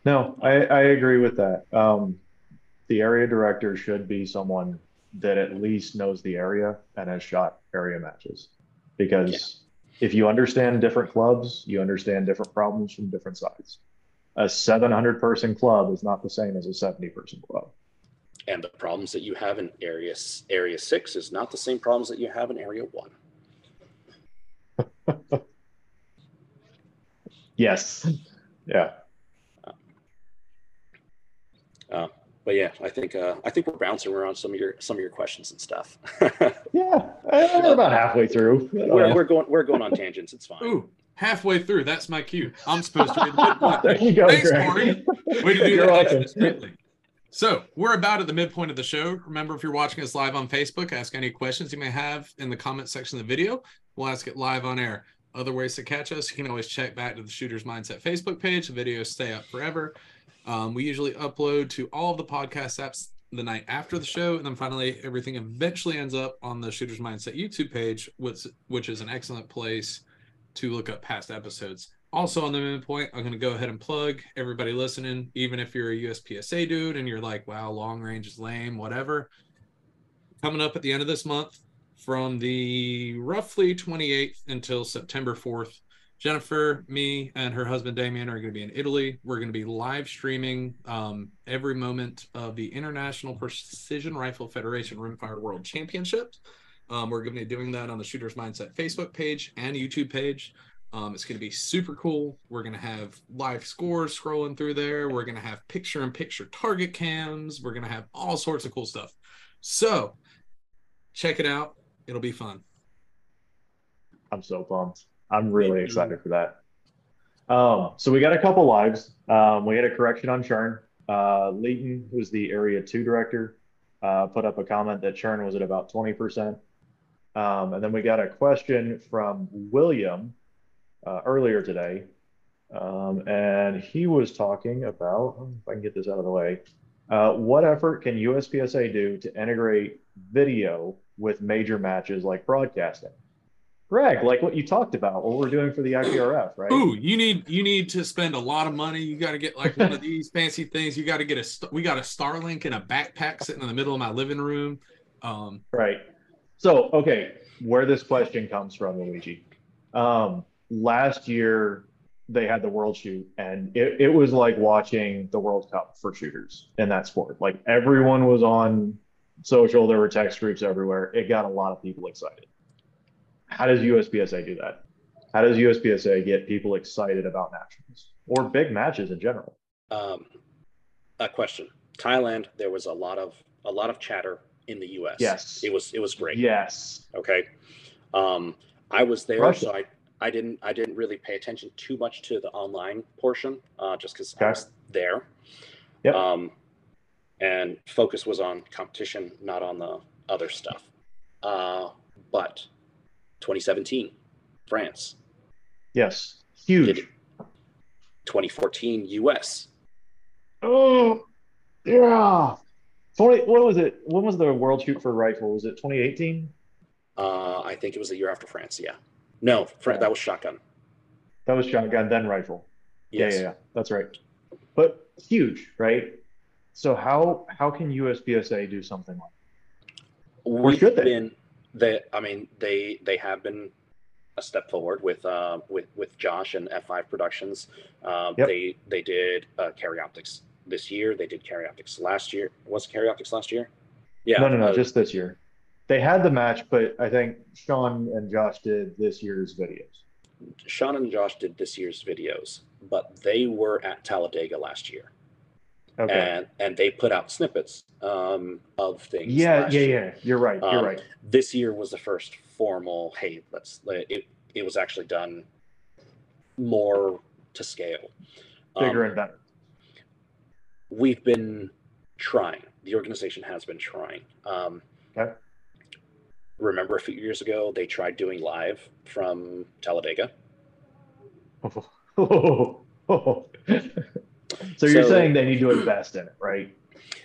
No, I, I agree with that. Um, the area director should be someone that at least knows the area and has shot area matches. Because yeah. if you understand different clubs, you understand different problems from different sides. A seven hundred person club is not the same as a seventy person club. And the problems that you have in area, area six is not the same problems that you have in Area one. Yes. Yeah. Uh, but yeah, I think uh, I think we're bouncing around some of your some of your questions and stuff. Yeah, we're about halfway through. We're, we're going we're going on tangents. It's fine. Ooh, halfway through. That's my cue. I'm supposed to be the midpoint. There you go, thanks, Corey. We can do you're that discreetly. So we're about at the midpoint of the show. Remember, if you're watching us live on Facebook, ask any questions you may have in the comment section of the video. We'll ask it live on air. Other ways to catch us, you can always check back to the Shooter's Mindset Facebook page. The videos stay up forever. Um, we usually upload to all of the podcast apps the night after the show. And then finally, everything eventually ends up on the Shooter's Mindset YouTube page, which, which is an excellent place to look up past episodes. Also on the midpoint, I'm going to go ahead and plug everybody listening. Even if you're a U S P S A dude and you're like, wow, long range is lame, whatever. Coming up at the end of this month, from the roughly twenty-eighth until September fourth, Jennifer, me, and her husband Damien are going to be in Italy. We're going to be live streaming um, every moment of the International Precision Rifle Federation Rimfire World Championships. Um, we're going to be doing that on the Shooter's Mindset Facebook page and YouTube page. Um, it's going to be super cool. We're going to have live scores scrolling through there. We're going to have picture-in-picture target cams. We're going to have all sorts of cool stuff. So check it out. It'll be fun. I'm so pumped. I'm really excited for that. Um, so we got a couple lives. Um, we had a correction on Churn. Uh, Leighton, who's the Area two director, uh, put up a comment that Churn was at about twenty percent. Um, and then we got a question from William uh, earlier today. Um, and he was talking about, if I can get this out of the way, uh, what effort can U S P S A do to integrate video with major matches like broadcasting? Greg, like what you talked about, what we're doing for the I P R F, right? Ooh, you need you need to spend a lot of money. You got to get like one of these fancy things. You got to get a we got a Starlink in a backpack sitting in the middle of my living room. Um, right. So, okay, where this question comes from, Luigi. Um, last year, they had the world shoot, and it, it was like watching the World Cup for shooters in that sport. Like everyone was on social, there were text groups everywhere. It got a lot of people excited. How does U S P S A do that? How does U S P S A get people excited about nationals or big matches in general? Um, a question. Thailand, there was a lot of a lot of chatter in the U S. Yes, it was it was great. Yes. Okay. Um, I was there, Russia. so I. I didn't I didn't really pay attention too much to the online portion, uh, just because okay. I was there. Yep. Um, and focus was on competition, not on the other stuff. Uh, but twenty seventeen, France. Yes, huge. twenty fourteen, U S. Oh, yeah. twenty What was it? When was the World Shoot for Rifle? Was it twenty eighteen? Uh, I think it was the year after France, yeah. No, that was shotgun. That was shotgun, then rifle. Yes. Yeah, yeah, yeah, that's right. But huge, right? So how how can U S P S A do something like that? Or We've should they? Been, they? I mean, they they have been a step forward with uh with with Josh and F five Productions. Uh, yep. They they did uh, Carry Optics this year. They did Carry Optics last year. Was Carry Optics last year? Yeah. No, no, no, uh, just this year. They had the match, but I think Sean and Josh did this year's videos. Sean and Josh did this year's videos, but they were at Talladega last year. Okay. And and they put out snippets um, of things. Yeah, last yeah, year. yeah. You're right. You're um, right. This year was the first formal, hey, let's it it was actually done more to scale. Bigger um, and better. We've been trying. The organization has been trying. Um okay. Remember a few years ago, they tried doing live from Talladega. Oh, oh, oh. So you're so, saying they need to invest in it, right?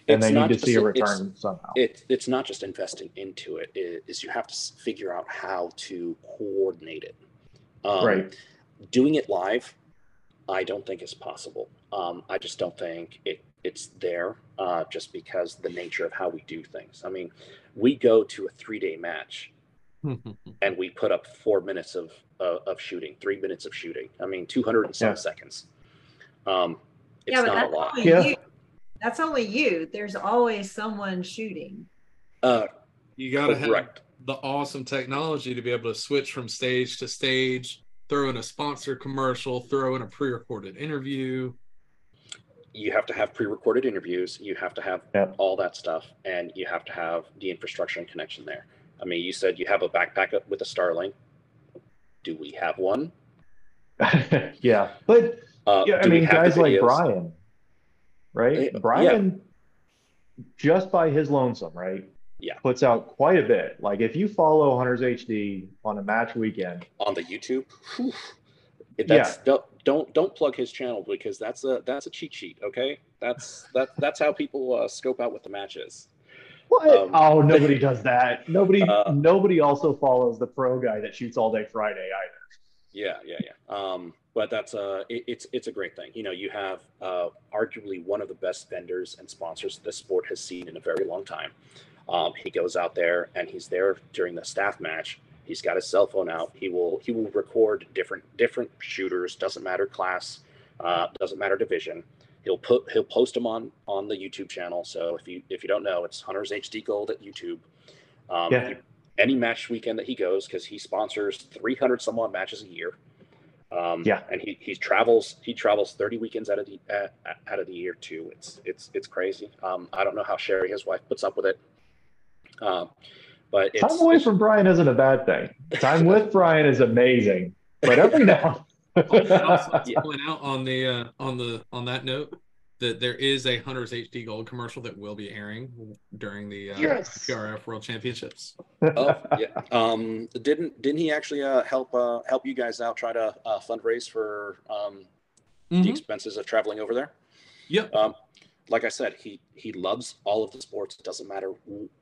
And they need to just, see a return it's, somehow. It, it's not just investing into it, it is you have to figure out how to coordinate it. Um, right. Doing it live, I don't think is possible. Um, I just don't think it. It's there uh, just because the nature of how we do things. I mean, we go to a three-day match and we put up four minutes of uh, of shooting, three minutes of shooting. I mean, two hundred and some yeah. seconds. Um, it's yeah, but not that's a lot. Only yeah. you. That's only you. There's always someone shooting. Uh, you got to have the awesome technology to be able to switch from stage to stage, throw in a sponsor commercial, throw in a pre-recorded interview. You have to have pre-recorded interviews. You have to have yep. all that stuff, and you have to have the infrastructure and connection there. I mean, you said you have a backpack with a Starlink. Do we have one? yeah, but uh, yeah, I mean, guys like Brian, right? It, Brian, yeah. just by his lonesome, right? Yeah, puts out quite a bit. Like if you follow Hunter's H D on a match weekend on the YouTube, whew, that's yeah. Don't don't plug his channel because that's a that's a cheat sheet. Okay, that's that that's how people uh, scope out what the match is. What? Um, oh, nobody does that. Nobody uh, nobody also follows the pro guy that shoots all day Friday either. Yeah, yeah, yeah. Um, but that's a it, it's it's a great thing. You know, you have uh, arguably one of the best vendors and sponsors this sport has seen in a very long time. Um, he goes out there and he's there during the staff match. He's got his cell phone out. He will he will record different different shooters. Doesn't matter class, uh, doesn't matter division. He'll put he'll post them on on the YouTube channel. So if you if you don't know, it's Hunter's H D Gold at YouTube. Um, yeah. He, any match weekend that he goes, because he sponsors three hundred some odd matches a year. Um, yeah. And he he travels he travels thirty weekends out of the uh, out of the year too. It's it's it's crazy. Um, I don't know how Sherry, his wife, puts up with it. Um, But it's, time away from Brian isn't a bad thing. Time with Brian is amazing, but every now. Also, yeah. Point out on the uh, on the on that note that there is a Hunter's H D Gold commercial that will be airing during the uh, yes. P R F World Championships. Oh yeah, um, didn't didn't he actually uh, help uh, help you guys out try to uh, fundraise for um, mm-hmm. the expenses of traveling over there? Yep. Um, Like I said, he he loves all of the sports. It doesn't matter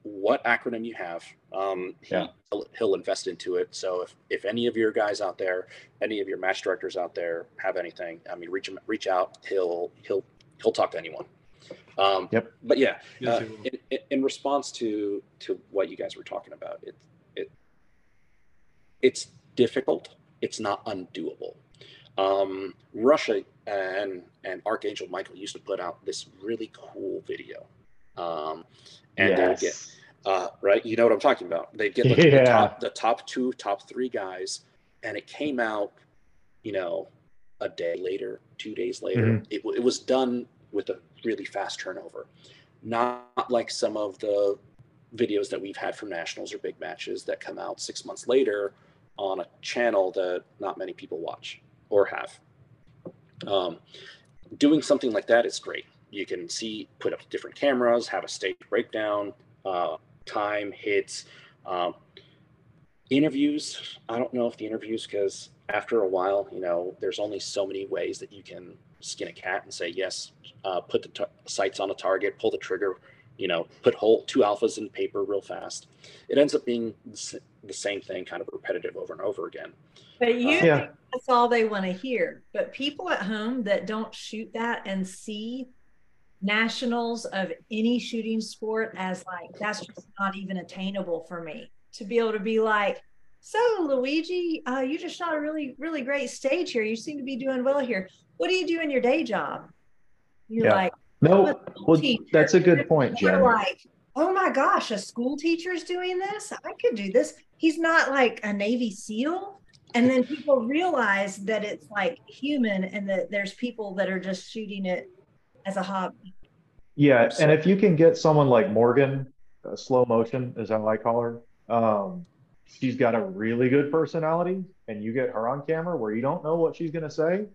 what acronym you have. Um, he, yeah. he'll, he'll invest into it. So if, if any of your guys out there, any of your match directors out there have anything, I mean, reach him, reach out. He'll he'll he'll talk to anyone. Um, yep. But yeah, uh, in, in, in response to to what you guys were talking about, it it it's difficult. It's not undoable. Um, Russia and, and Archangel Michael used to put out this really cool video. Um, and yes. get, uh, right. You know what I'm talking about? They get like, yeah. the top, the top two, top three guys. And it came out, you know, a day later, two days later, mm-hmm. it, it was done with a really fast turnover. Not like some of the videos that we've had from nationals or big matches that come out six months later on a channel that not many people watch or have. Um, doing something like that is great. You can see, put up different cameras, have a stage breakdown, uh, time, hits, um, interviews. I don't know if the interviews, because after a while, you know, there's only so many ways that you can skin a cat and say, yes, uh, put the t- sights on a target, pull the trigger, you know, put whole two alphas in paper real fast. It ends up being the same thing, kind of repetitive over and over again. But you uh, yeah. think that's all they want to hear. But people at home that don't shoot that and see nationals of any shooting sport as like, that's just not even attainable for me. To be able to be like, so Luigi, uh, you just shot a really, really great stage here. You seem to be doing well here. What do you do in your day job? You're yeah. like, no, well, that's a good point, Jen. Like, oh my gosh, a school teacher is doing this? I could do this. He's not like a Navy SEAL. And then people realize that it's like human and that there's people that are just shooting it as a hobby. Yeah, and if you can get someone like Morgan, uh, slow motion, as I like call her, um, she's got a really good personality, and you get her on camera where you don't know what she's going to say,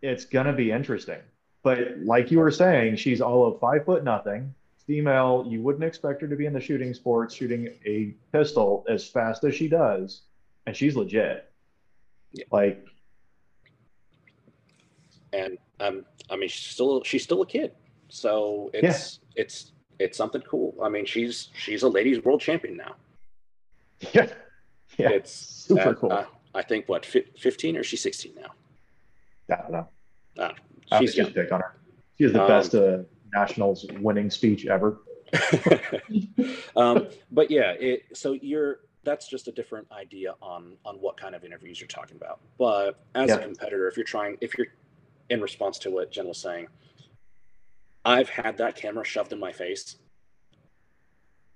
it's going to be interesting. But like you were saying, she's all of five foot nothing, female. You wouldn't expect her to be in the shooting sports, shooting a pistol as fast as she does, and she's legit. Yeah. Like, and um, I mean, she's still she's still a kid, so it's yeah. it's it's something cool. I mean, she's she's a ladies' world champion now. Yeah, yeah, it's super at, cool. Uh, I think what fifteen or she's sixteen now. I don't know. Uh, She's just pick on her. She has the um, best uh, nationals winning speech ever. um, but yeah, it, so you're that's just a different idea on on what kind of interviews you're talking about. But as yeah. a competitor, if you're trying, if you're in response to what Jen was saying, I've had that camera shoved in my face.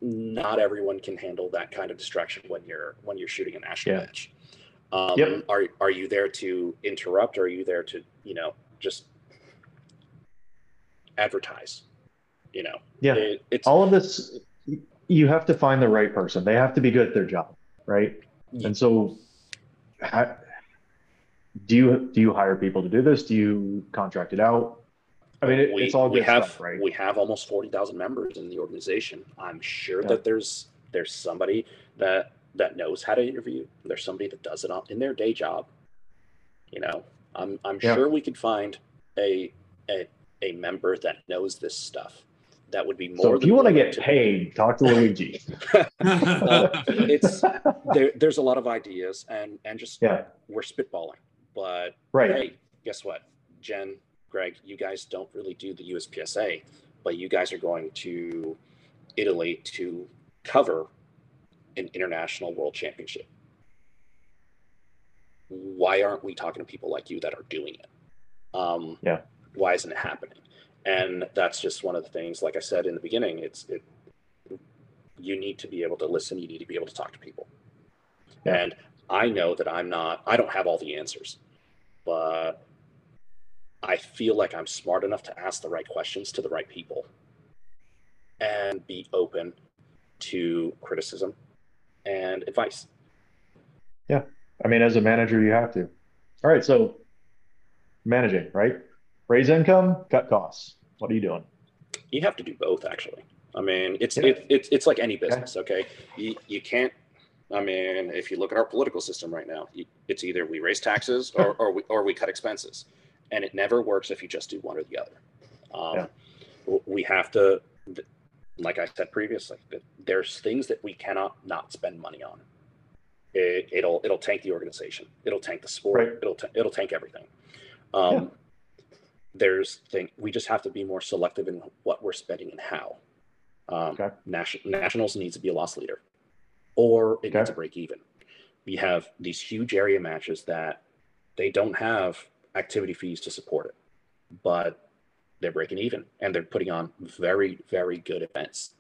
Not everyone can handle that kind of distraction when you're when you're shooting a national yeah. match. Um, yep. Are are you there to interrupt? Or are you there to you know just advertise, you know? Yeah, it, it's all of this. You have to find the right person. They have to be good at their job, right? Yeah. And so, how, do you do you hire people to do this? Do you contract it out? I mean, it, we, it's all good we have, stuff, right? We have almost forty thousand members in the organization. I'm sure yeah. that there's there's somebody that that knows how to interview. There's somebody that does it in their day job. You know, I'm I'm yeah. sure we could find a a. a member that knows this stuff. That would be more. So if you want to get paid, talk to Luigi. uh, it's there, there's a lot of ideas and, and just yeah. we're spitballing, but right. hey, guess what? Jen, Greg, you guys don't really do the U S P S A, but you guys are going to Italy to cover an international world championship. Why aren't we talking to people like you that are doing it? Um, yeah. Why isn't it happening? And that's just one of the things, like I said in the beginning, it's it you need to be able to listen, you need to be able to talk to people. Yeah. And I know that I'm not, I don't have all the answers, but I feel like I'm smart enough to ask the right questions to the right people and be open to criticism and advice. Yeah. I mean, as a manager, you have to. All right, so managing, right? Raise income, cut costs. What are you doing? You have to do both, actually. I mean, it's yeah. it, it's it's like any business, okay? You you can't. I mean, if you look at our political system right now, you, it's either we raise taxes or or we or we cut expenses, and it never works if you just do one or the other. Um, yeah. We have to, like I said previously, there's things that we cannot not spend money on. It, it'll it'll tank the organization. It'll tank the sport. Right. It'll ta- it'll tank everything. Um, yeah. There's thing we just have to be more selective in what we're spending and how. Um, okay. Nation, nationals needs to be a loss leader, or it okay. needs to break even. We have these huge area matches that they don't have activity fees to support it, but they're breaking even and they're putting on very, very good events.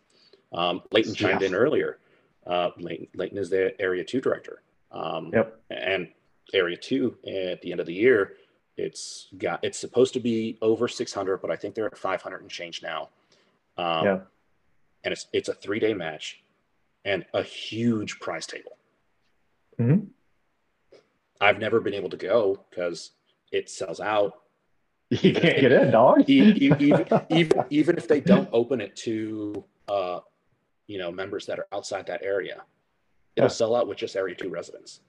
Um, Leighton chimed yeah. in earlier. Uh, Leighton, Leighton is their Area two director. Um, yep. And Area two at the end of the year, it's got, it's supposed to be over six hundred, but I think they're at five hundred and change now. Um, yeah. And it's, it's a three day match and a huge prize table. Mm-hmm. I've never been able to go because it sells out. You can't get in, dog. even, even, even if they don't open it to, uh, you know, members that are outside that area, it'll yeah. sell out with just Area two residents.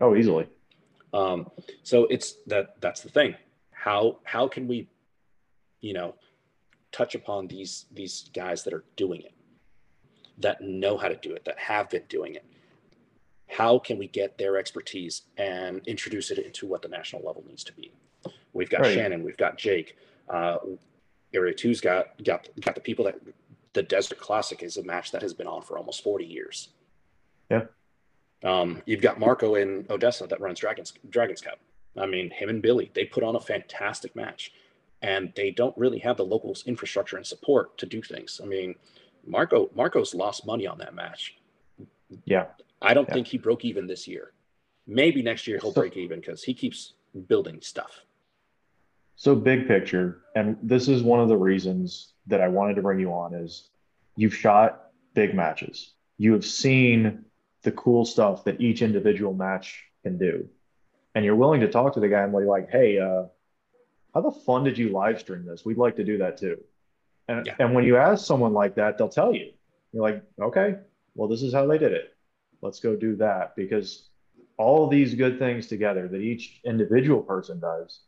Oh, easily. Um, so it's that, that's the thing. How, how can we, you know, touch upon these, these guys that are doing it, that know how to do it, that have been doing it? How can we get their expertise and introduce it into what the national level needs to be? We've got right. Shannon, we've got Jake. Uh, Area two's got, got, got the people that the Desert Classic is a match that has been on for almost forty years. Yeah. Um, you've got Marco in Odessa that runs Dragon's, Dragon's Cup. I mean, him and Billy, they put on a fantastic match, and they don't really have the locals infrastructure and support to do things. I mean, Marco Marco's lost money on that match. Yeah. I don't yeah. think he broke even this year. Maybe next year he'll so, break even because he keeps building stuff. So big picture, and this is one of the reasons that I wanted to bring you on, is you've shot big matches. You have seen the cool stuff that each individual match can do. And you're willing to talk to the guy and be like, hey, uh, how the fun did you live stream this? We'd like to do that too. And, yeah. and when you ask someone like that, they'll tell you. You're like, okay, well, this is how they did it. Let's go do that. Because all these good things together that each individual person does,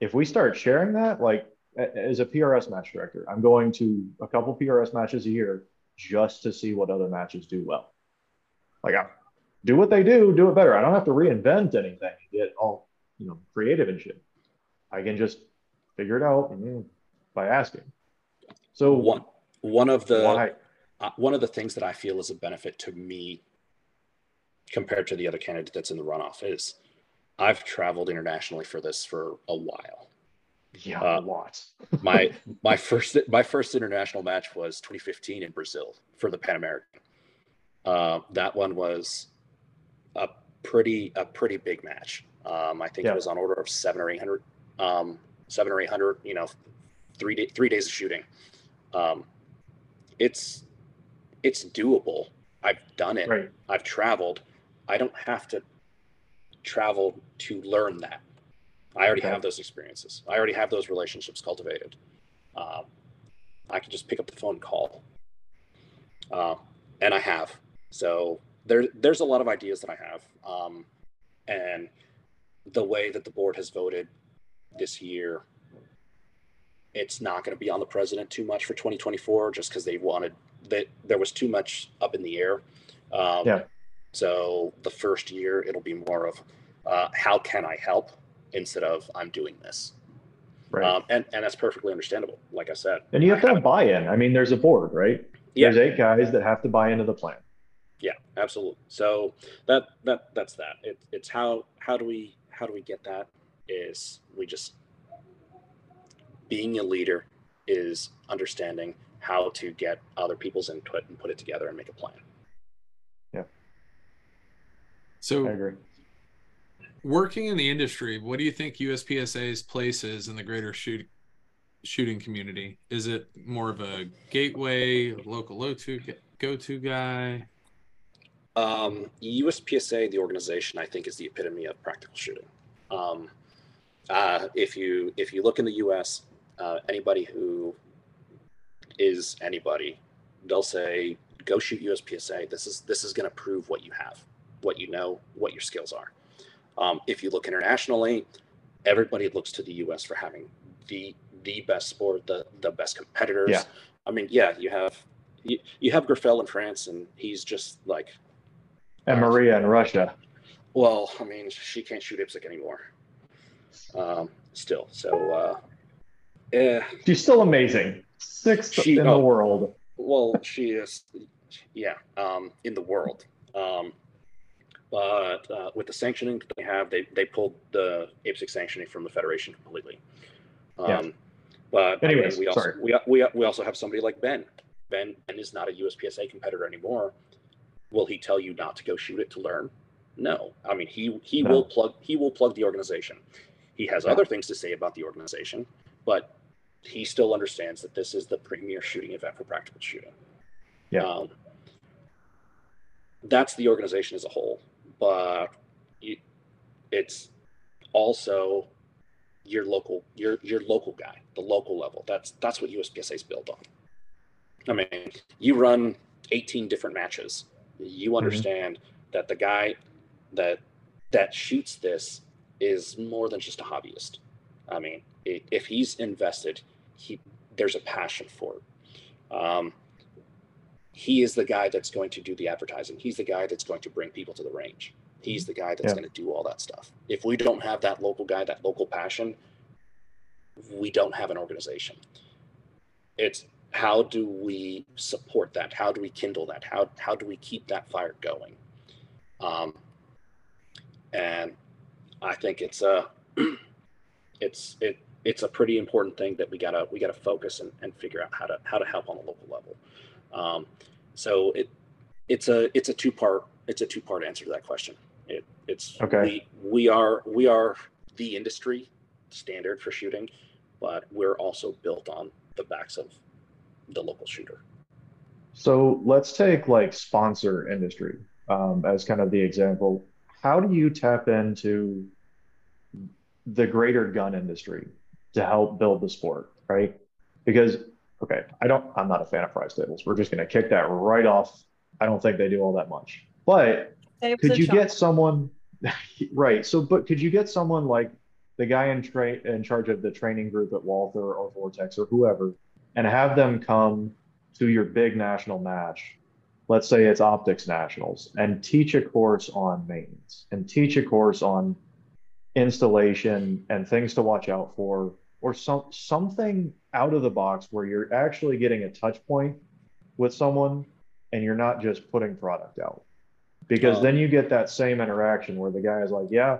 if we start sharing that, like as a P R S match director, I'm going to a couple P R S matches a year just to see what other matches do well. Like, I do what they do, do it better. I don't have to reinvent anything, get all, you know, creative and shit. I can just figure it out by asking. So one one of the uh, one of the things that I feel is a benefit to me compared to the other candidate that's in the runoff is I've traveled internationally for this for a while. Yeah, uh, a lot. my my first my first international match was twenty fifteen in Brazil for the Pan American. Uh, that one was a pretty a pretty big match. Um, I think yeah. it was on order of seven or eight hundred, um, seven or eight hundred. You know, three day, three days of shooting. Um, it's it's doable. I've done it. Right. I've traveled. I don't have to travel to learn that. I already okay. have those experiences. I already have those relationships cultivated. Um, I can just pick up the phone and call, uh, and I have. So there, there's a lot of ideas that I have. Um, and the way that the board has voted this year, it's not going to be on the president too much for twenty twenty-four, just because they wanted that. There was too much up in the air. Um, yeah. So the first year, it'll be more of uh, how can I help instead of I'm doing this. Right. Um, and, and that's perfectly understandable. Like I said, and you have I to have buy-in. I mean, there's a board, right? Yeah. There's eight guys that have to buy into the plan. Yeah, absolutely. So that that that's that. It, it's how how do we how do we get that? Is we just being a leader is understanding how to get other people's input and put it together and make a plan. Yeah. So I agree. Working in the industry, what do you think U S P S A's place is in the greater shoot, shooting community? Is it more of a gateway, local go-to go-to guy? Um, U S P S A, the organization, I think is the epitome of practical shooting. Um, uh, if you if you look in the U S, uh, anybody who is anybody, they'll say, "Go shoot U S P S A. This is this is going to prove what you have, what you know, what your skills are." Um, if you look internationally, everybody looks to the U S for having the the best sport, the the best competitors. Yeah. I mean, yeah, you have you, you have Griffel in France, and he's just like. And Maria in Russia. Well, I mean, she can't shoot IPSC anymore. Um, still, so uh, eh. she's still amazing. Sixth she, in oh, the world. Well, she is. Yeah, um, in the world. Um, but uh, with the sanctioning that they have, they, they pulled the A P S C sanctioning from the Federation completely. Um, yeah. But anyways, I mean, we, also, we, we, we also have somebody like Ben. Ben, Ben is not a U S P S A competitor anymore. Will he tell you not to go shoot it to learn? No. I mean, he, he, no. will, plug, he will plug the organization. He has no. other things to say about the organization, but he still understands that this is the premier shooting event for practical shooting. Yeah. Um, that's the organization as a whole, but it, it's also your local, your, your local guy, the local level. That's, that's what U S P S A is built on. I mean, you run eighteen different matches. You understand mm-hmm. that the guy that, that shoots this is more than just a hobbyist. I mean, it, if he's invested, he, there's a passion for it. Um, he is the guy that's going to do the advertising. He's the guy that's going to bring people to the range. He's the guy that's yeah. going to do all that stuff. If we don't have that local guy, that local passion, we don't have an organization. It's how do we support that? How do we kindle that? How, how do we keep that fire going? Um, and I think it's a, it's, it, it's a pretty important thing that we gotta, we gotta focus and, and figure out how to, how to help on a local level. Um, so it, it's a, it's a two part, it's a two part answer to that question. It, it's, okay. we, we are, we are the industry standard for shooting, but we're also built on the backs of the local shooter. So let's take like sponsor industry, um, as kind of the example. How do you tap into the greater gun industry to help build the sport, right? Because, okay, I don't, I'm not a fan of prize tables. We're just going to kick that right off. I don't think they do all that much, but could you get someone, right? So, but could you get someone like the guy in, tra- in charge of the training group at Walther or Vortex or whoever, and have them come to your big national match? Let's say it's Optics Nationals, and teach a course on maintenance and teach a course on installation and things to watch out for, or some something out of the box where you're actually getting a touch point with someone and you're not just putting product out. Because um, then you get that same interaction where the guy is like, yeah,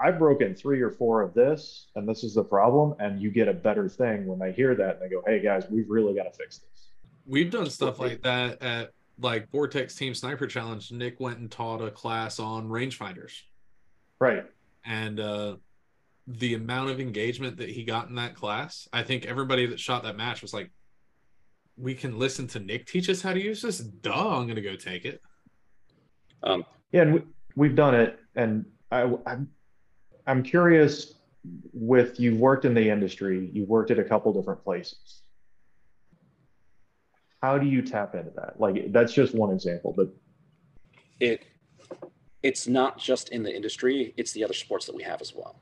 I've broken three or four of this and this is the problem. And you get a better thing when they hear that and they go, hey guys, we've really got to fix this. We've done stuff like that at like Vortex Team Sniper Challenge. Nick went and taught a class on rangefinders, right? And uh the amount of engagement that he got in that class, I think everybody that shot that match was like, we can listen to Nick teach us how to use this. Duh, I'm gonna go take it. Um yeah, and we, we've done it. And I I'm, I'm curious, with you've worked in the industry, you've worked at a couple different places, how do you tap into that? Like, that's just one example, but it it's not just in the industry, it's the other sports that we have as well.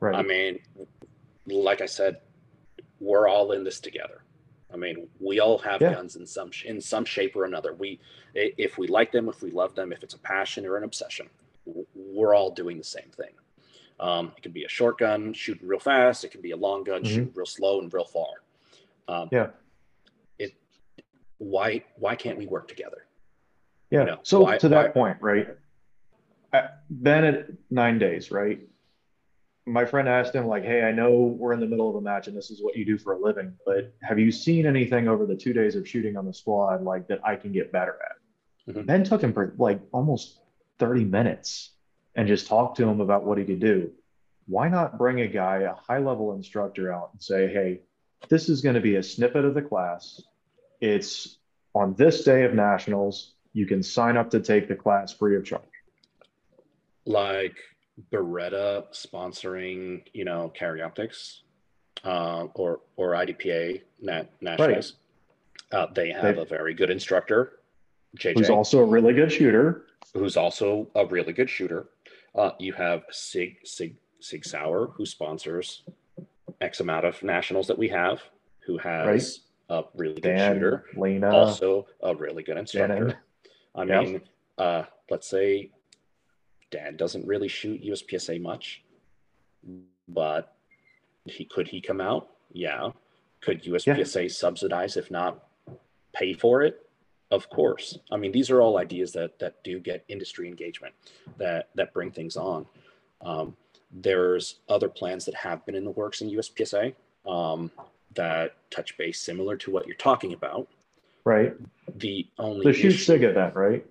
Right. I mean, like I said, we're all in this together. I mean, we all have yeah. guns in some in some shape or another. We, if we like them, if we love them, if it's a passion or an obsession, we're all doing the same thing. Um, it could be a short gun, shooting real fast. It could be a long gun, mm-hmm. shooting real slow and real far. Um, yeah. Why, why can't we work together? Yeah. You know, so why, to that why... point, right? I, Ben at nine days, right? My friend asked him like, hey, I know we're in the middle of a match and this is what you do for a living, but have you seen anything over the two days of shooting on the squad like that I can get better at? Mm-hmm. Ben took him for like almost thirty minutes and just talked to him about what he could do. Why not bring a guy, a high level instructor out and say, hey, this is going to be a snippet of the class. It's on this day of nationals, you can sign up to take the class free of charge. Like Beretta sponsoring, you know, Carry Optics uh, or or I D P A nat- Nationals. Right. Uh, they have they, a very good instructor, J J. Who's also a really good shooter. Who's also a really good shooter. Uh, you have Sig, Sig, Sig Sauer, who sponsors X amount of nationals that we have, who has... Right. a really good Dan, shooter, Lena, also a really good instructor. Shannon. I mean, yeah. uh, let's say Dan doesn't really shoot U S P S A much, but he could he come out? Yeah. Could U S P S A yeah. subsidize, if not pay for it? Of course. I mean, these are all ideas that that do get industry engagement, that that bring things on. Um, there's other plans that have been in the works in U S P S A um, that touch base similar to what you're talking about. Right. The only the shoot sig at that, right?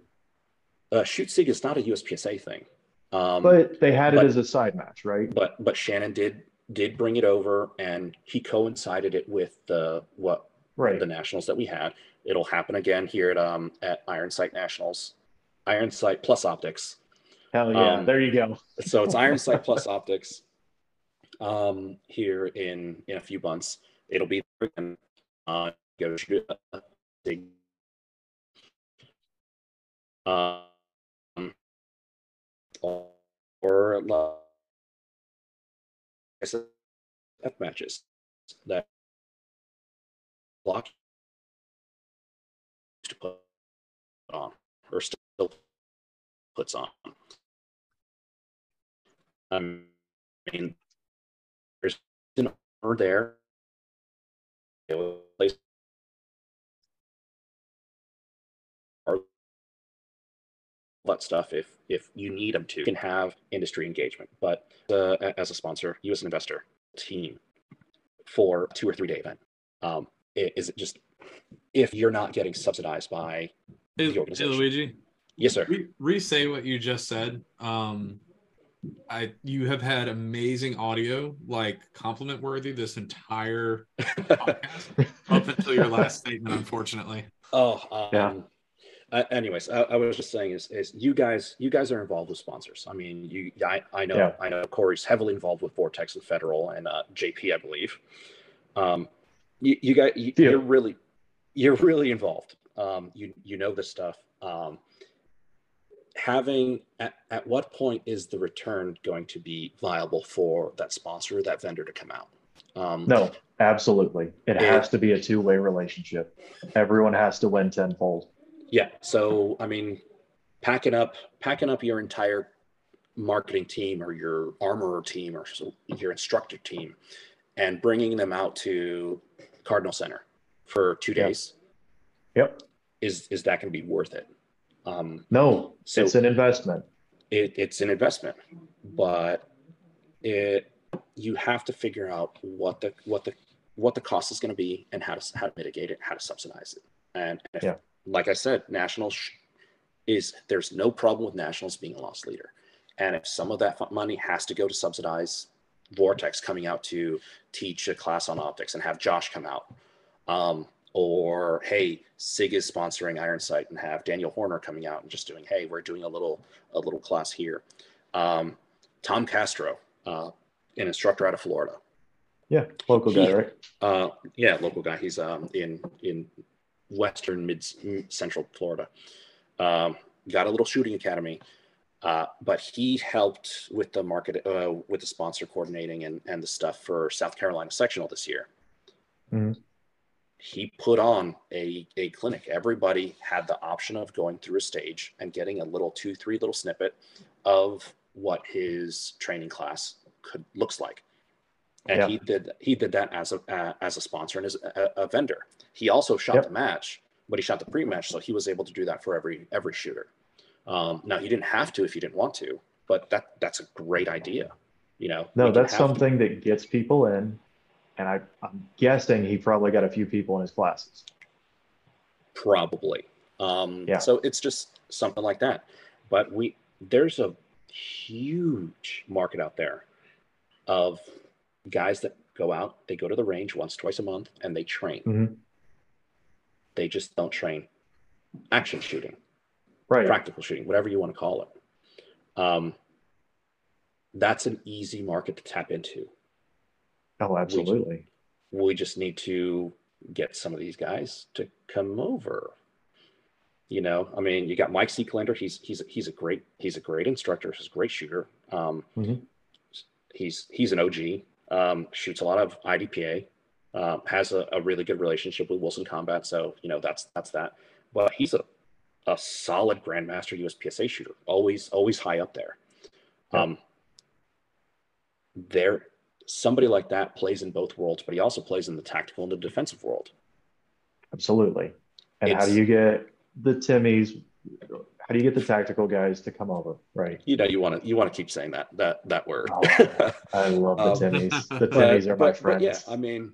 Uh, shoot sig is not a U S P S A thing. Um, but they had but, it as a side match, right? But but Shannon did did bring it over, and he coincided it with the what right. the nationals that we had. It'll happen again here at um at Ironsight Nationals, Ironsight plus optics. Hell yeah! Um, there you go. So it's Ironsight plus optics. Um, here in in a few months, it'll be uh, go shoot. Uh, um, or like F matches that block to put on or still puts on. I mean, there's an order there. It was placed that stuff if if you need them to. You can have industry engagement, but uh, as a sponsor, you as an investor, team for a two or three day event. Um, is it just if you're not getting subsidized by is, the organization? Hey, Luigi? Yes, sir. Re, re say what you just said. Um, I you have had amazing audio, like compliment worthy, this entire podcast up until your last statement, unfortunately. Oh, um, yeah. Uh, anyways, I, I was just saying is, is you guys, you guys are involved with sponsors. I mean, you, I, I know, yeah. I know Corey's heavily involved with Vortex and Federal and uh, J P, I believe. Um, you, you guys, you, yeah. you're really, you're really involved. Um, you, you know this stuff. Um, having at, at what point is the return going to be viable for that sponsor, that vendor to come out? Um, no, absolutely. It and, has to be a two-way relationship. Everyone has to win tenfold. Yeah, so I mean, packing up, packing up your entire marketing team or your armorer team or your instructor team, and bringing them out to Cardinal Center for two days. Yep. yep. Is is that going to be worth it? Um, no, so it's an investment. It, it's an investment, but it you have to figure out what the what the what the cost is going to be and how to how to mitigate it, how to subsidize it, and, and if, yeah. Like I said, nationals is there's no problem with nationals being a loss leader, and if some of that money has to go to subsidize Vortex coming out to teach a class on optics and have Josh come out, um, or hey, Sig is sponsoring Ironsight and have Daniel Horner coming out and just doing hey, we're doing a little a little class here. Um, Tom Castro, uh, an instructor out of Florida, yeah, local he, guy, right? Uh, yeah, local guy. He's um, in in. Western mid central Florida, um, got a little shooting academy, uh, but he helped with the market, uh, with the sponsor coordinating and, and the stuff for South Carolina sectional this year. Mm-hmm. He put on a, a clinic. Everybody had the option of going through a stage and getting a little two, three little snippet of what his training class could looks like. And yeah. he did he did that as a uh, as a sponsor and as a, a vendor. He also shot yep. the match, but he shot the pre-match, so he was able to do that for every every shooter. Um, now you didn't have to if you didn't want to, but that that's a great idea. You know, no, that's something to. that gets people in, and I, I'm guessing he probably got a few people in his classes. Probably, um, yeah. So it's just something like that. But we there's a huge market out there of guys that go out, they go to the range once, twice a month, and they train. Mm-hmm. They just don't train action shooting, right? Practical shooting, whatever you want to call it. Um, that's an easy market to tap into. Oh, absolutely. We, we just need to get some of these guys to come over. You know, I mean, you got Mike Seaclander. He's he's he's a great he's a great instructor. He's a great shooter. Um, mm-hmm. He's he's an O G. Um, shoots a lot of I D P A, um, has a, a really good relationship with Wilson Combat. So, you know, that's, that's that, but he's a, a solid grandmaster U S P S A shooter, always, always high up there. Um, there, somebody like that plays in both worlds, but he also plays in the tactical and the defensive world. Absolutely. And it's, how do you get the Timmies, how do you get the tactical guys to come over, right? You know, you want to you want to keep saying that that that word. Oh, I love the Timmies. Um, the Timmies but, are my but, friends. But yeah, I mean,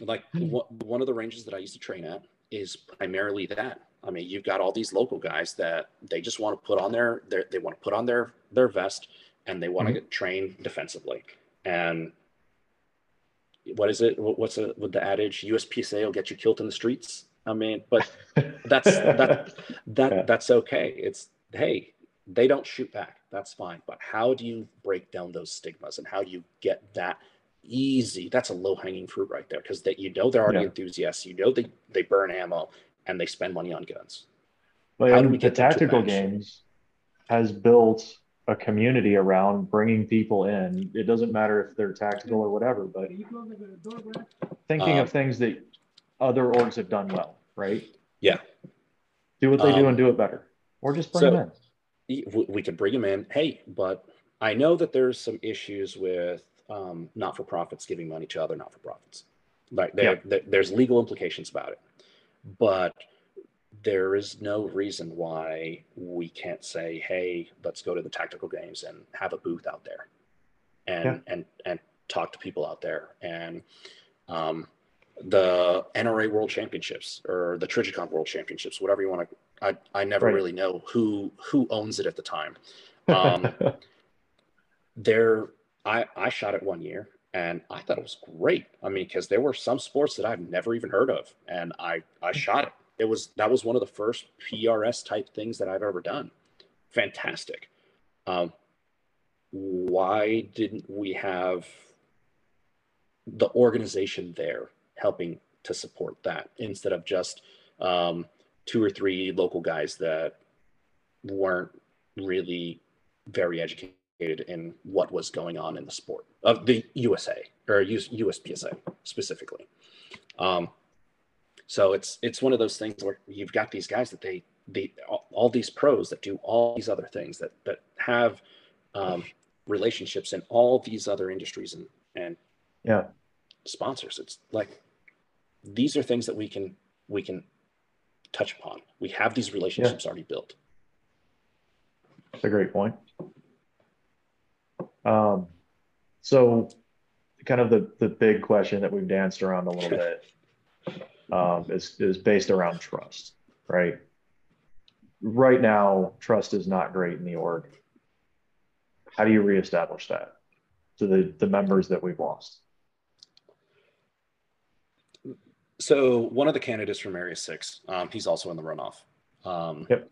like one of the ranges that I used to train at is primarily that. I mean, you've got all these local guys that they just want to put on their, their they want to put on their their vest and they want mm-hmm. to get trained defensively. And what is it? What's a, with the adage? U S P S A will get you killed in the streets. I mean, but that's that that yeah. that's okay. It's hey, they don't shoot back. That's fine. But how do you break down those stigmas and how do you get that? Easy. That's a low-hanging fruit right there, because that you know they're already yeah. enthusiasts. You know they they burn ammo and they spend money on guns. Well, How do we get the tactical games has built a community around bringing people in. It doesn't matter if they're tactical or whatever, but thinking um, of things that other orgs have done well, right? Yeah. Do what they um, do and do it better, or just bring so them in. We could bring them in. Hey, but I know that there's some issues with. Um, not-for-profits giving money to other not-for-profits. Like yeah. there's legal implications about it, but there is no reason why we can't say, hey, let's go to the tactical games and have a booth out there and, yeah. and, and talk to people out there. And um, the N R A World Championships or the Trigicon World Championships, whatever you want to, I, I never right. really know who, who owns it at the time. Um, they're, I, I shot it one year and I thought it was great. I mean, because there were some sports that I've never even heard of, and I, I shot it. It was that was one of the first P R S type things that I've ever done. Fantastic. Um, why didn't we have the organization there helping to support that instead of just um, two or three local guys that weren't really very educated in what was going on in the sport of the U S A or U S P S A specifically. Um, so it's it's one of those things where you've got these guys that they, they all, all these pros that do all these other things that, that have um, relationships in all these other industries and, and yeah. sponsors. It's like, these are things that we can, we can touch upon. We have these relationships yeah. already built. That's a great point. Um, so kind of the, the big question that we've danced around a little bit, um, is, is based around trust, right? Right now, trust is not great in the org. How do you reestablish that to the, the members that we've lost? So one of the candidates from Area six, um, he's also in the runoff. Um, yep.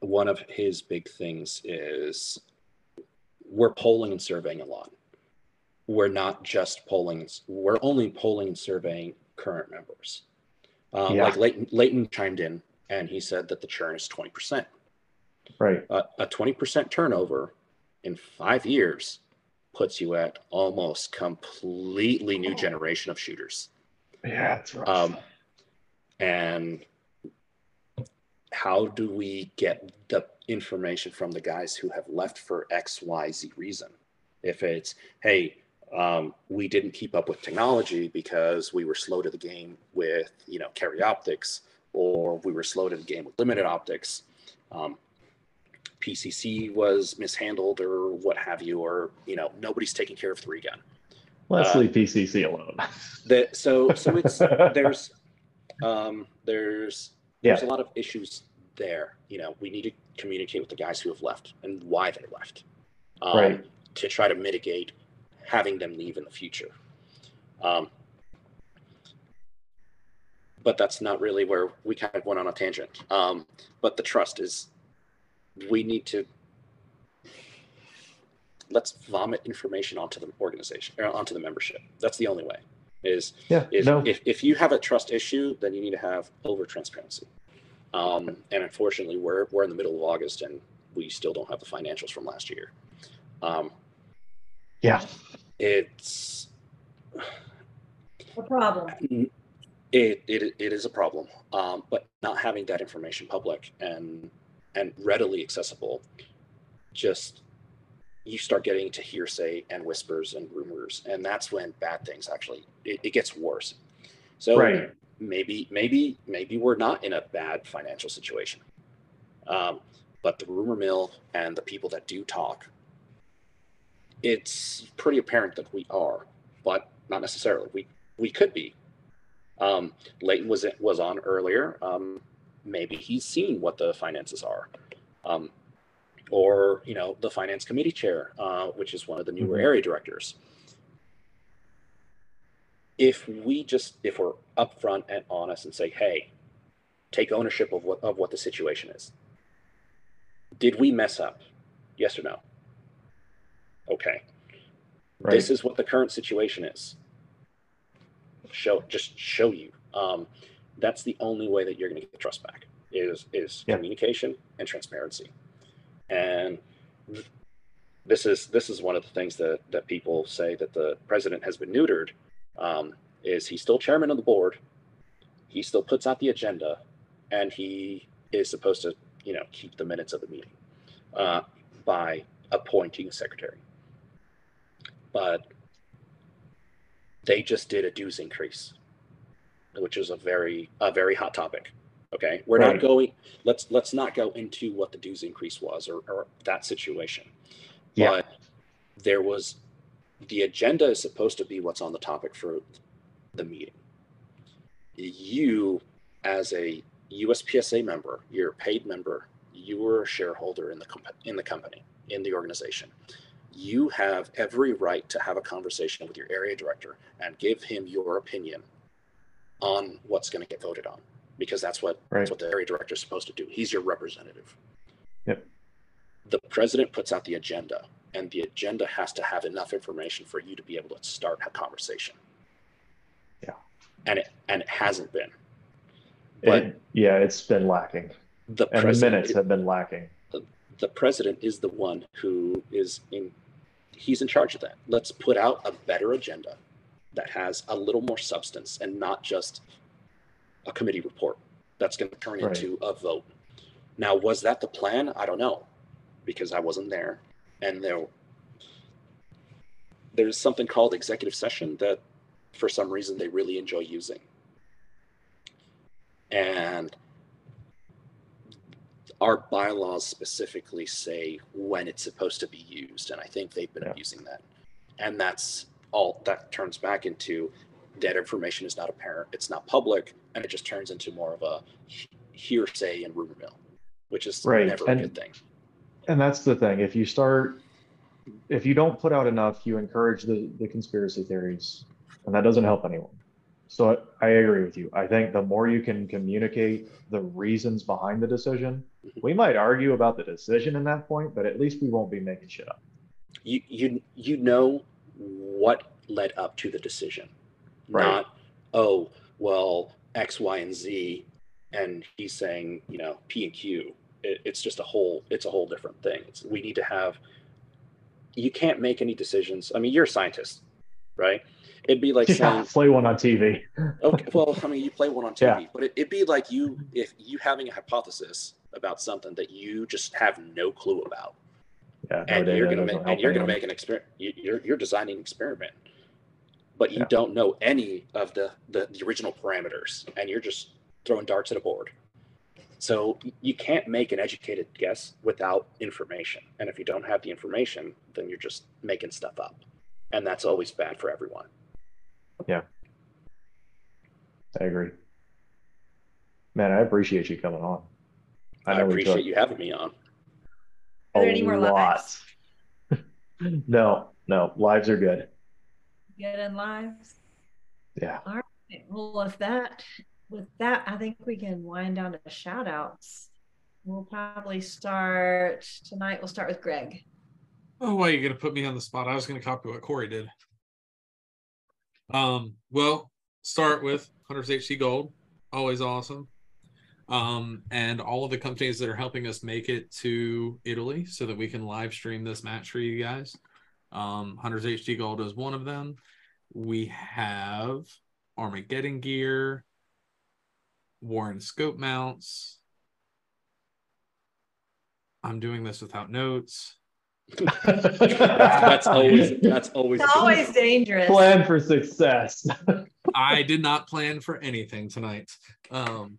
One of his big things is, we're polling and surveying a lot. We're not just polling. We're only polling and surveying current members. Um, yeah. Like Leighton, Leighton chimed in and he said that the churn is twenty percent. Right. Uh, a twenty percent turnover in five years puts you at almost completely new generation of shooters. Yeah, that's right. Um, and how do we get the information from the guys who have left for X Y Z reason? If it's, hey, um, we didn't keep up with technology because we were slow to the game with, you know, carry optics, or we were slow to the game with limited optics, um, P C C was mishandled or what have you, or, you know, nobody's taking care of three gun. Let's leave uh, P C C alone. that, so, so it's, there's, um, there's, there's yeah. a lot of issues there. You know, we need to communicate with the guys who have left and why they left, um, right. to try to mitigate having them leave in the future. Um, but that's not really where we kind of went on a tangent. Um, but the trust is, we need to, let's vomit information onto the organization, or onto the membership. That's the only way. Is yeah, if, no. if if you have a trust issue, then you need to have over transparency. Um, and unfortunately, we're we're in the middle of August, and we still don't have the financials from last year. Um, yeah, it's a problem. It it it is a problem. Um, but not having that information public and and readily accessible, just. You start getting to hearsay and whispers and rumors, and that's when bad things actually, it, it gets worse. So right. maybe maybe maybe we're not in a bad financial situation. Um, but the rumor mill and the people that do talk, it's pretty apparent that we are, but not necessarily. We we could be. Um, Leighton was was on earlier. Um, maybe he's seen what the finances are, um, or you know the finance committee chair, uh, which is one of the newer mm-hmm. area directors. If we just if we're upfront and honest and say, hey, take ownership of what of what the situation is. Did we mess up? Yes or no? Okay. Right. This is what the current situation is. Show just show you. Um, that's the only way that you're going to get the trust back is is yeah. communication and transparency. And this is this is one of the things that that people say that the president has been neutered. Um, is he's still chairman of the board? He still puts out the agenda, and he is supposed to, you know, keep the minutes of the meeting uh, by appointing a secretary. But they just did a dues increase, which is a very a very hot topic. Okay, we're right. not going. Let's let's not go into what the dues increase was or, or that situation. Yeah. But there was. The agenda is supposed to be what's on the topic for the meeting. You, as a U S P S A member, you're a paid member, you are a shareholder in the, comp in the company, in the organization. You have every right to have a conversation with your area director and give him your opinion on what's going to get voted on, because that's what, right. that's what the area director is supposed to do. He's your representative. Yep. The president puts out the agenda. And the agenda has to have enough information for you to be able to start a conversation. Yeah. And it and it hasn't been. But it, yeah, it's been lacking. The, and the minutes have been lacking. The, the president is the one who is in, he's in charge of that. Let's put out a better agenda that has a little more substance and not just a committee report that's going to turn right. into a vote. Now, was that the plan? I don't know, because I wasn't there. And there, there's something called executive session that, for some reason, they really enjoy using. And our bylaws specifically say when it's supposed to be used, and I think they've been yeah. abusing that. And that's all that turns back into that information is not apparent, it's not public, and it just turns into more of a hearsay and rumor mill, which is right. never and a good thing. And that's the thing. If you start, if you don't put out enough, you encourage the, the conspiracy theories, and that doesn't help anyone. So I, I agree with you. I think the more you can communicate the reasons behind the decision, we might argue about the decision in that point, but at least we won't be making shit up. You you you know what led up to the decision, right. not oh well X, Y, and Z, and he's saying you know P and Q. It's just a whole, it's a whole different thing. It's, we need to have, you can't make any decisions. I mean, you're a scientist, right? It'd be like yeah, saying, play one on T V. Okay, well, I mean, you play one on T V, yeah. but it, it'd be like you, if you having a hypothesis about something that you just have no clue about, yeah, and no you're going to make, and you're going to make an experiment, you, you're, you're designing an experiment, but you yeah. don't know any of the, the, the original parameters, and you're just throwing darts at a board. So you can't make an educated guess without information. And if you don't have the information, then you're just making stuff up. And that's always bad for everyone. Yeah. I agree. Man, I appreciate you coming on. I, I appreciate you having me on. Are there any more lives? No, no. Lives are good. Good in lives. Yeah. All right. Well, if that... With that, I think we can wind down to shout outs. We'll probably start tonight. We'll start with Greg. Oh, why are you going to put me on the spot? I was going to copy what Corey did. Um, well, start with Hunter's H D Gold. Always awesome. Um, and all of the companies that are helping us make it to Italy so that we can live stream this match for you guys. Um, Hunter's H D Gold is one of them. We have Armageddon Gear. Warren scope mounts. I'm doing this without notes. that's always that's always it's always dangerous. Plan for success. I did not plan for anything tonight. Um,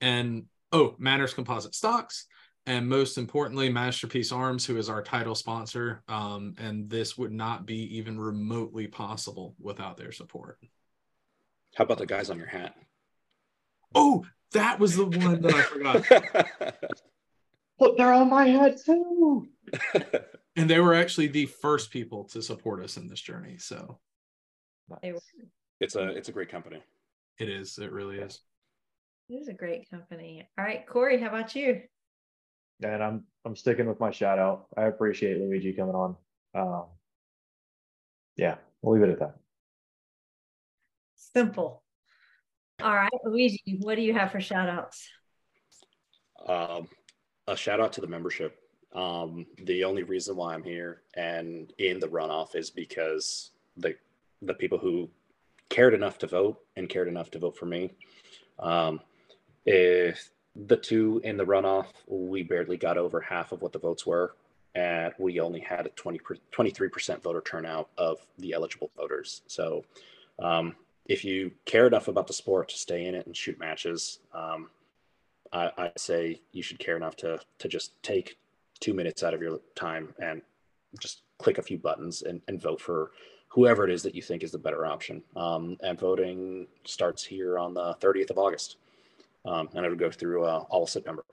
and oh, Manners Composite Stocks, and most importantly, Masterpiece Arms, who is our title sponsor. Um, and this would not be even remotely possible without their support. How about the guys on your hat? Oh, that was the one that I forgot. Look, they're on my hat too. And they were actually the first people to support us in this journey. So it's a it's a great company. It is. It really is. It is a great company. All right, Corey, how about you? And I'm I'm sticking with my shout out. I appreciate Luigi coming on. Um, yeah, we'll leave it at that. Simple. All right, Luigi, what do you have for shout outs? Um, a shout out to the membership. Um, the only reason why I'm here and in the runoff is because the the people who cared enough to vote and cared enough to vote for me. Um, if the two in the runoff, we barely got over half of what the votes were, and we only had a twenty-three percent voter turnout of the eligible voters. So um, if you care enough about the sport to stay in it and shoot matches, um, I, I'd say you should care enough to to just take two minutes out of your time and just click a few buttons and, and vote for whoever it is that you think is the better option. Um, and voting starts here on the thirtieth of August. Um, and it'll go through uh, all of September.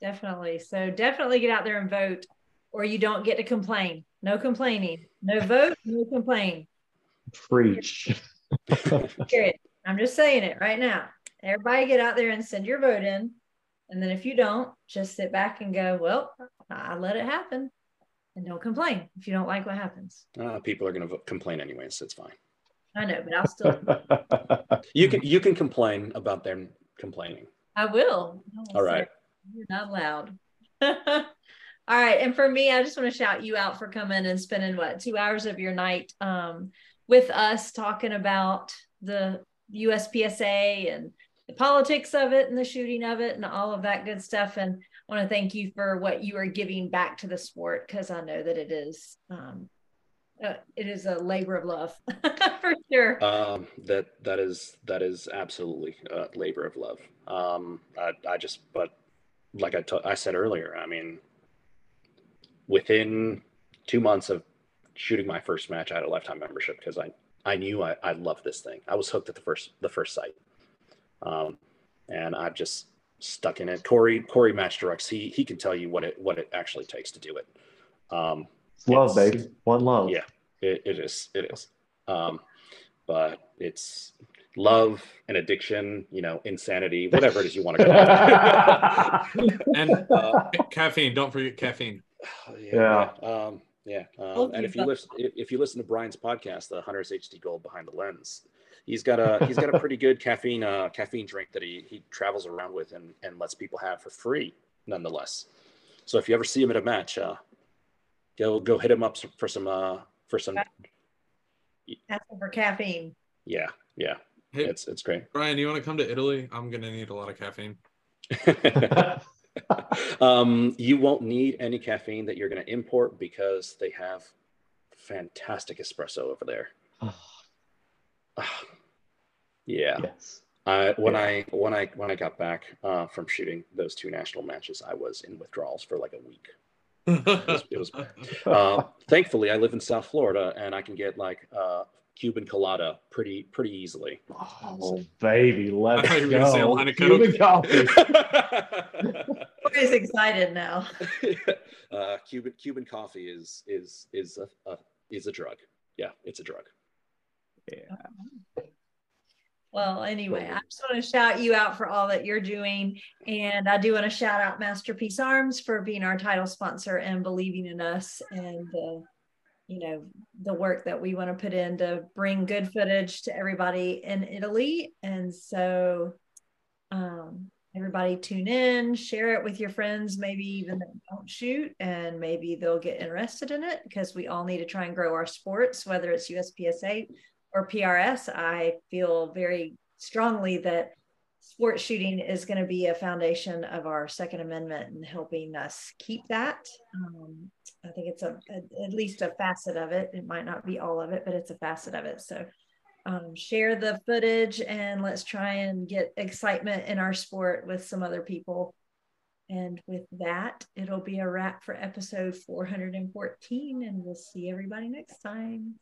Definitely. So definitely get out there and vote, or you don't get to complain. No complaining. No vote, no complain. Preach. I'm just saying it right now. Everybody get out there and send your vote in. And then if you don't, just sit back and go, well, I let it happen. And don't complain if you don't like what happens. Uh, people are going to complain anyways. So it's fine. I know, but I'll still. you can you can complain about them complaining. I will. All right. You're not allowed. All right, and for me, I just want to shout you out for coming and spending what two hours of your night um, with us talking about the U S P S A and the politics of it and the shooting of it and all of that good stuff. And I want to thank you for what you are giving back to the sport, because I know that it is. Um, Uh, it is a labor of love for sure. Um, that that is that is absolutely a labor of love. Um, I, I just, but like I, t I said earlier, I mean, within two months of shooting my first match, I had a lifetime membership because I I knew I I loved this thing. I was hooked at the first the first sight, um, and I've just stuck in it. Corey Corey Match Directs. He he can tell you what it what it actually takes to do it. Um, It's love, it's, baby. One love. Yeah, it, it is. It is. Um, but it's love and addiction, you know, insanity, whatever it is you want to go. And uh, caffeine. Don't forget caffeine. Yeah. Yeah. Um, yeah. Um, and if you listen, if you listen to Brian's podcast, the Hunter's H D Gold Behind the Lens, he's got a he's got a pretty good caffeine uh, caffeine drink that he he travels around with and and lets people have for free, nonetheless. So if you ever see him at a match, uh, Go go hit him up for some uh for some. Asking for caffeine. Yeah, yeah, hey, it's it's great. Brian, you want to come to Italy? I'm gonna need a lot of caffeine. um, you won't need any caffeine that you're gonna import because they have fantastic espresso over there. Oh. Yeah. Yes. I, when yeah. I when I when I got back uh, from shooting those two national matches, I was in withdrawals for like a week. it was, it was uh, thankfully I live in South Florida and I can get like uh, Cuban colada pretty pretty easily. Oh baby, let's I go! Say a line of Cuban coffee. He's excited now. uh, Cuban Cuban coffee is is is a, a is a drug. Yeah, it's a drug. Yeah. Well, anyway, I just want to shout you out for all that you're doing. And I do want to shout out Masterpiece Arms for being our title sponsor and believing in us and, uh, you know, the work that we want to put in to bring good footage to everybody in Italy. And so um, everybody tune in, share it with your friends, maybe even that don't shoot, and maybe they'll get interested in it because we all need to try and grow our sports, whether it's U S P S A or P R S. I feel very strongly that sport shooting is going to be a foundation of our Second Amendment and helping us keep that. Um, I think it's a, a, at least a facet of it. It might not be all of it, but it's a facet of it. So um, share the footage and let's try and get excitement in our sport with some other people. And with that, it'll be a wrap for episode four hundred fourteen, and we'll see everybody next time.